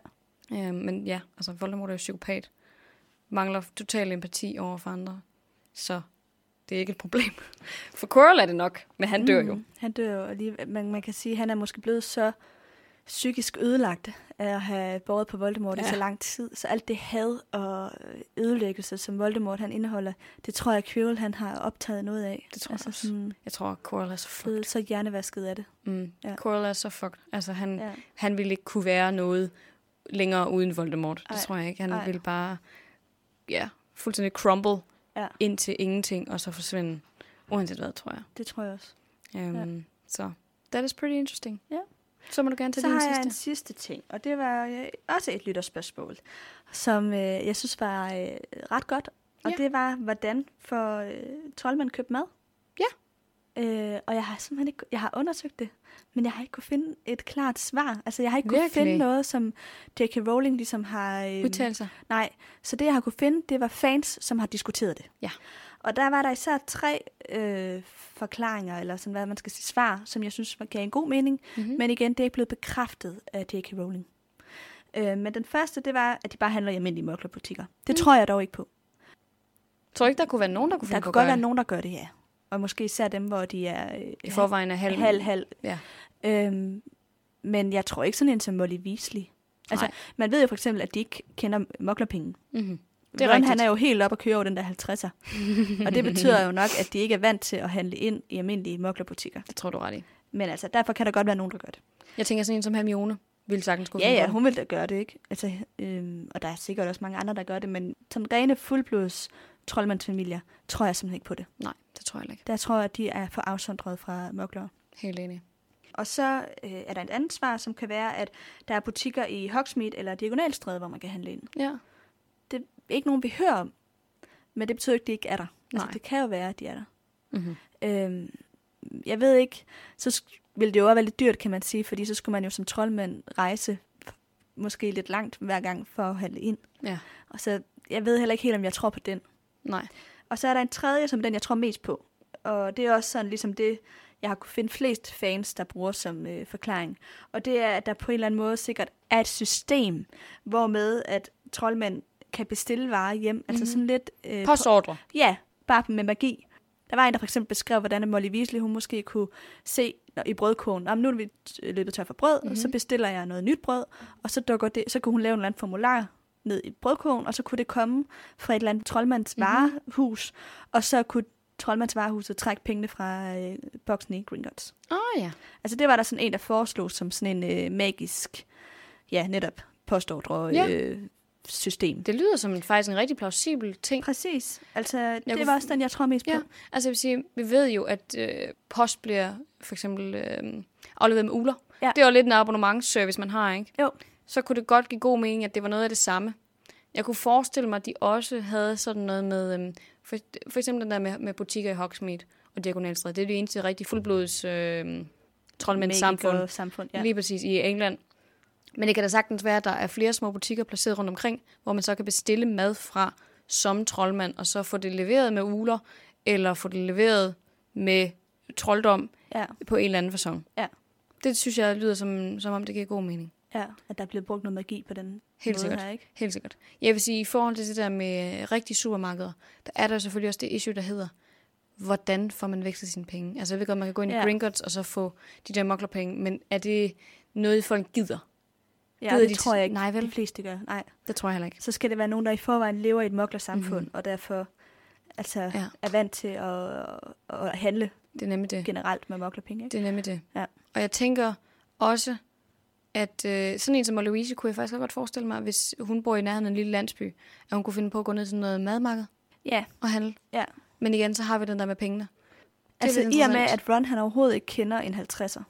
Øh, men ja, altså Voldemort er jo psykopat. Mangler total empati over for andre. Så det er ikke et problem. For Quirrell er det nok, men han dør jo. Mm, han dør jo, og lige, man, man kan sige, at han er måske blevet så psykisk ødelagt af at have båret på Voldemort ja. i så lang tid. Så alt det had og ødelæggelse, som Voldemort han indeholder, det tror jeg, Quirrell han har optaget noget af. Det tror jeg altså, også. Sådan, jeg tror, Quirrell er så fucked. Så hjernevasket af det. Mm. Ja. Quirrell er så fucked. Altså han, ja. han ville ikke kunne være noget... længere uden Voldemort. Ej, det tror jeg ikke. Han ej. ville bare ja, fuldstændig crumble ja. ind til ingenting, og så forsvinde. Uanset hvad, tror jeg. Det tror jeg også. Um, ja. Så, that is pretty interesting. Ja. Så må du gerne tage så din sidste. Så har jeg en sidste ting, og det var øh, også et lytterspørgsmål, som øh, jeg synes var øh, ret godt, og ja. det var, hvordan får øh, troldmænd købt mad? Ja. Øh, og jeg har simpelthen ikke, jeg har undersøgt det, men jeg har ikke kunne finde et klart svar. Altså jeg har ikke kunne finde noget, som J K Rowling ligesom har øh, udtalt sig. Nej, så det jeg har kunne finde, det var fans, som har diskuteret det. Ja. Og der var der især tre øh, forklaringer eller sådan hvad man skal sige svar, som jeg synes gav en god mening, mm-hmm. men igen det er ikke blevet bekræftet af J K Rowling. Øh, men den første det var, at de bare handler i almindelige mørklærbutikker. Det mm. tror jeg dog ikke på. Jeg tror ikke der kunne være nogen der kunne. Der kunne godt være nogen der gør det, ja. Og måske især dem, hvor de er... Øh, I forvejen er halv. Halv, halv. Ja. Øhm, men jeg tror ikke sådan en som Molly Weasley. Altså, nej. Man ved jo for eksempel, at de ikke kender moklerpenge. Mm-hmm. Det er Ron, rigtigt. Han er jo helt op og kører over den der halvtredser. Og det betyder jo nok, at de ikke er vant til at handle ind i almindelige moklerbutikker. Det tror du ret i. Men altså, derfor kan der godt være nogen, der gør det. Jeg tænker sådan en som Hermione ville sagtens kunne. Ja, ja, hun ville da gøre det, ikke? Altså, øhm, og der er sikkert også mange andre, der gør det, men sådan rene fuldblods... troldmandsfamilier, tror jeg simpelthen ikke på det. Nej, det tror jeg ikke. Der tror jeg, at de er for afsondret fra mørklere. Helt enig. Og så øh, er der et andet svar, som kan være, at der er butikker i Hogsmeade eller Diagonalstræde, hvor man kan handle ind. Ja. Det er ikke nogen, vi hører om, men det betyder ikke, at de ikke er der. Altså, nej. Det kan jo være, at de er der. Mm-hmm. Øhm, jeg ved ikke, så sk- ville det jo også være lidt dyrt, kan man sige, fordi så skulle man jo som troldmand rejse måske lidt langt hver gang for at holde ind. Ja. Og så, jeg ved heller ikke helt, om jeg tror på den. Nej. Og så er der en tredje, som den, jeg tror mest på. Og det er også sådan ligesom det, jeg har kunne finde flest fans, der bruger som øh, forklaring. Og det er, at der på en eller anden måde sikkert er et system, hvormed at troldmænd kan bestille varer hjem. Mm-hmm. Altså sådan lidt... Øh, Postordre. På, ja, bare med magi. Der var en, der for eksempel beskrev, hvordan Molly Weasley, hun måske kunne se i brødkogen, om nu er vi løbet tør for brød, mm-hmm. og så bestiller jeg noget nyt brød, og så dukker det, så kunne hun lave en eller anden formular ned i brødkogen, og så kunne det komme fra et eller andet troldmandsvarehus, mm-hmm. og så kunne troldmandsvarehuset trække pengene fra øh, boksen i Gringotts. Åh oh, ja. Altså det var der sådan en, der foreslog som sådan en øh, magisk, ja netop postordre ja. øh, system. Det lyder som en, faktisk en rigtig plausibel ting. Præcis. Altså jeg det kunne... var også den, jeg tror mest ja. På. Altså jeg vil sige, vi ved jo, at øh, post bliver for eksempel øh, afleveret med uler. Ja. Det er jo lidt en abonnementsservice, man har, ikke? Jo. Så kunne det godt give god mening, at det var noget af det samme. Jeg kunne forestille mig, at de også havde sådan noget med, øhm, for, for eksempel den der med, med butikker i Hogsmeade og Diagonalstræde. Det er det eneste rigtig fuldblods øhm, troldmændssamfund. Samfund, ja. Lige præcis i England. Men det kan da sagtens være, at der er flere små butikker placeret rundt omkring, hvor man så kan bestille mad fra som troldmand, og så få det leveret med uler, eller få det leveret med trolddom ja. På en eller anden facon. Ja. Det synes jeg lyder som, som om, det giver god mening. Ja, at der er blevet brugt noget magi på den helt måde sikkert. Her, ikke? Helt sikkert. Jeg vil sige, i forhold til det der med rigtige supermarkeder, der er der selvfølgelig også det issue, der hedder, hvordan får man vekslet sine penge? Altså jeg ved godt, man kan gå ind ja. I Gringotts og så få de der moklerpenge, men er det noget, folk gider? Ja, gider det de tror jeg ikke. Nej, vel? De fleste gør. Nej. Det tror jeg heller ikke. Så skal det være nogen, der i forvejen lever i et moklersamfund, mm-hmm. og derfor altså, ja. Er vant til at, at handle det er nemlig det. Generelt med moklerpenge. Ikke? Det er nemlig det. Ja. Og jeg tænker også... at øh, sådan en som Louise kunne jeg faktisk godt forestille mig, hvis hun bor i nærheden af en lille landsby, at hun kunne finde på at gå ned til noget madmarked ja. Og handle. Ja. Men igen, så har vi den der med pengene. Det altså i og med, at Ron han overhovedet ikke kender en halvtredser,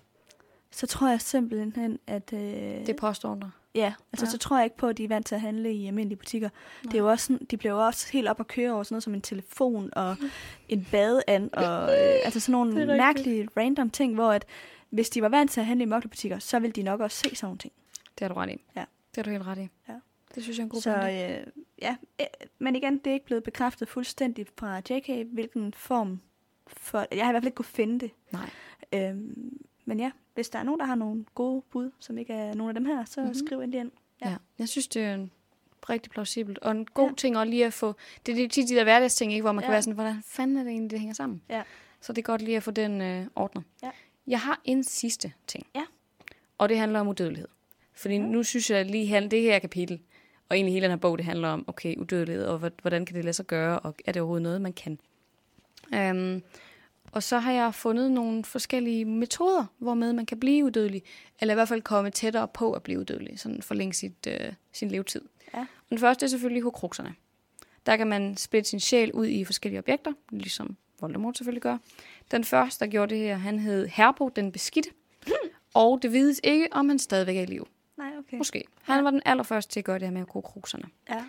så tror jeg simpelthen, at... Øh, det er postordre. Ja, altså ja. Så tror jeg ikke på, at de er vant til at handle i almindelige butikker. Nej. Det er jo også sådan, de bliver jo også helt op at køre over sådan noget som en telefon og en badeand og øh, altså sådan nogle mærkelige random ting, hvor at hvis de var vant til at handle i moklerbutikker, så ville de nok også se sådan nogle ting. Det har du ret i. Ja. Det har du helt ret i. Ja. Det synes jeg er en god så, øh, ja, men igen, det er ikke blevet bekræftet fuldstændig fra J K, hvilken form for... Jeg har i hvert fald ikke kunne finde det. Nej. Øhm, men ja, hvis der er nogen, der har nogle gode bud, som ikke er nogen af dem her, så mm-hmm. skriv endelig ind. Ja. Ja. Jeg synes, det er en rigtig plausibelt. Og en god ja. Ting også lige at få... Det er lige tit de der hverdagsting, ikke, hvor man ja. Kan være sådan, hvordan fanden er det egentlig, det hænger sammen? Ja. Så det er godt lige at få den øh, ordnet. Ja. Jeg har en sidste ting, ja. Og det handler om udødelighed. Fordi mm. nu synes jeg at lige her, det her kapitel, og egentlig hele den her bog, det handler om, okay, udødelighed, og hvordan kan det lade sig gøre, og er det overhovedet noget, man kan? Um, og så har jeg fundet nogle forskellige metoder, hvormed man kan blive udødelig, eller i hvert fald komme tættere på at blive udødelig, sådan forlænge sit, øh, sin levetid. Ja. Og den første er selvfølgelig horcruxerne. Der kan man splitte sin sjæl ud i forskellige objekter, ligesom Voldemort selvfølgelig gør. Den første, der gjorde det her, han hed Herbo, den beskidte. Hmm. Og det vides ikke, om han stadigvæk er i live. Nej, okay. Måske. Han ja. Var den allerførste til at gøre det her med horcruxerne. Ja.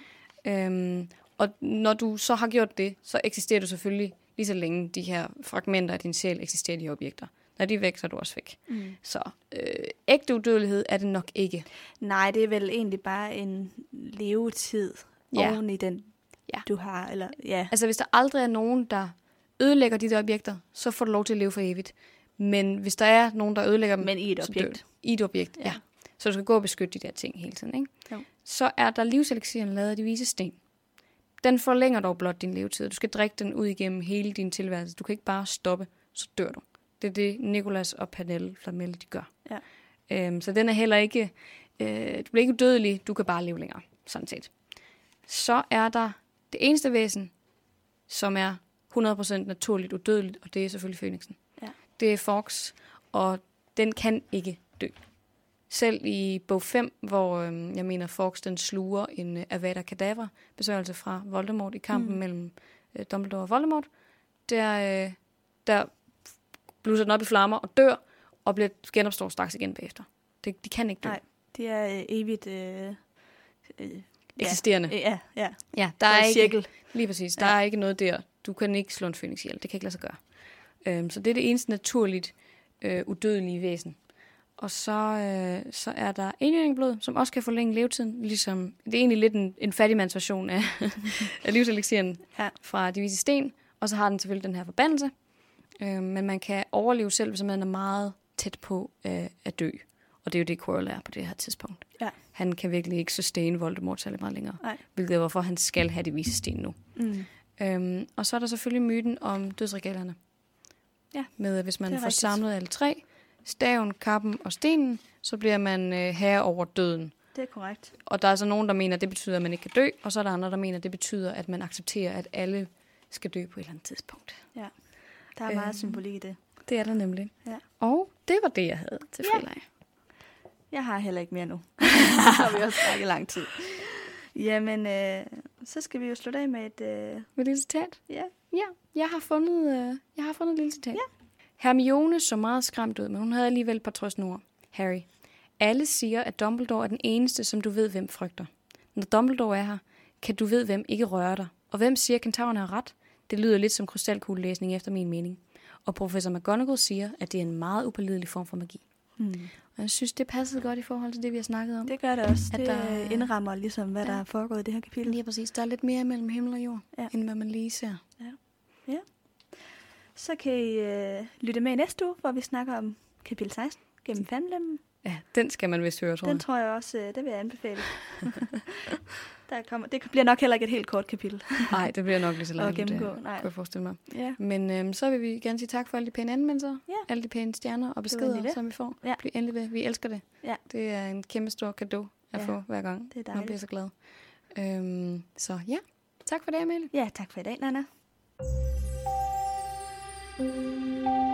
Øhm, og når du så har gjort det, så eksisterer du selvfølgelig lige så længe de her fragmenter af din sjæl eksisterer de objekter. Når de er væk, så er du også væk. Mm. Så øh, ægte udødelighed er det nok ikke. Nej, det er vel egentlig bare en levetid ja. Oven i den, ja. Du har. Eller, ja. Altså hvis der aldrig er nogen, der ødelægger de der objekter, så får du lov til at leve for evigt. Men hvis der er nogen, der ødelægger dem... Men i et objekt. Død, i et objekt, ja. ja. Så du skal gå og beskytte de der ting hele tiden, ikke? Jo. Så er der livselixiren lavet af De Vises Sten. Den forlænger dog blot din levetid. Du skal drikke den ud igennem hele din tilværelse. Du kan ikke bare stoppe, så dør du. Det er det, Nicolas og Pernille Flamel, de gør. Ja. Øhm, så den er heller ikke... Øh, du bliver ikke udødelig, du kan bare leve længere, sådan set. Så er der det eneste væsen, som er hundrede procent naturligt udødeligt, og det er selvfølgelig Fønixen. Ja. Det er Fawkes, og den kan ikke dø. Selv i bog fem, hvor øhm, jeg mener Fawkes, den sluger en øh, Avada Kedavra, besværgelse fra Voldemort i kampen mm. mellem øh, Dumbledore og Voldemort, der, øh, der bluser den op i flammer og dør, og bliver genopstår straks igen bagefter. Det, de kan ikke dø. Nej, det er øh, evigt... Øh, øh, eksisterende. Ja, ja. ja. ja der det er, er ikke, cirkel. Lige præcis. Der ja. Er ikke noget der... Du kan ikke slå en fønix ihjel. Det kan ikke lade sig gøre. Øhm, så det er det eneste naturligt øh, udødelige væsen. Og så, øh, så er der enhjørningblod, som også kan forlænge levetiden. Ligesom, det er egentlig lidt en, en fattigmandsversion af, af livselixiren ja. Fra De Vises Sten. Og så har den selvfølgelig den her forbandelse. Øh, men man kan overleve selv, hvis man er meget tæt på øh, at dø. Og det er jo det, Quirrell er på det her tidspunkt. Ja. Han kan virkelig ikke sustain Voldemort særlig meget længere. Nej. Hvilket er, hvorfor han skal have De Vises Sten nu. Mm. Øhm, og så er der selvfølgelig myten om dødsregalerne. Ja. Med at hvis man får rigtigt. Samlet alle tre, staven, kappen og stenen, så bliver man øh, herre over døden. Det er korrekt. Og der er så nogen, der mener, at det betyder, at man ikke kan dø, og så er der andre, der mener, at det betyder, at man accepterer, at alle skal dø på et eller andet tidspunkt. Ja, der er øh, meget symbolik i det. Det er der nemlig. Ja. Og det var det, jeg havde til frileg. Ja. Jeg har heller ikke mere nu. Så har vi også snakket lang tid. Jamen, øh, så skal vi jo slutte af med et... Øh... Med et citat? Ja. Ja, jeg har fundet, øh, jeg har fundet et lille citat. Ja. Hermione så meget skræmt ud, men hun havde alligevel et par trøstende ord. Harry, alle siger, at Dumbledore er den eneste, som du ved, hvem frygter. Når Dumbledore er her, kan du ved, hvem ikke rører dig. Og hvem siger, at kentauren har ret? Det lyder lidt som krystalkuglelæsning efter min mening. Og professor McGonagall siger, at det er en meget upålidelig form for magi. Mm. Og jeg synes, det passede godt i forhold til det, vi har snakket om. Det gør det også. At det der indrammer ligesom, hvad ja. Der er foregået i det her kapitel. Lige præcis. Der er lidt mere mellem himmel og jord, ja. End hvad man lige ser. Ja. Ja. Så kan I øh, lytte med i næste uge, hvor vi snakker om kapitel seksten gennem fanlemmen. Ja, den skal man vist høre, tror jeg. Den tror jeg også, øh, det vil jeg anbefale. Der kommer, det bliver nok heller ikke et helt kort kapitel. Nej, det bliver nok lige så langt, det kunne jeg forestille mig. Ja. Men øh, så vil vi gerne sige tak for alle de pæne anmeldelser, ja. Alle de pæne stjerner og beskeder, som vi får. Ja. Bliv endelig ved. Vi elsker det. Ja. Det er en kæmpe stor cadeau at ja. Få hver gang. Det er dejligt. Man bliver så glad. Øhm, så ja, tak for det, Amelie. Ja, tak for i dag, Nana. Thank you.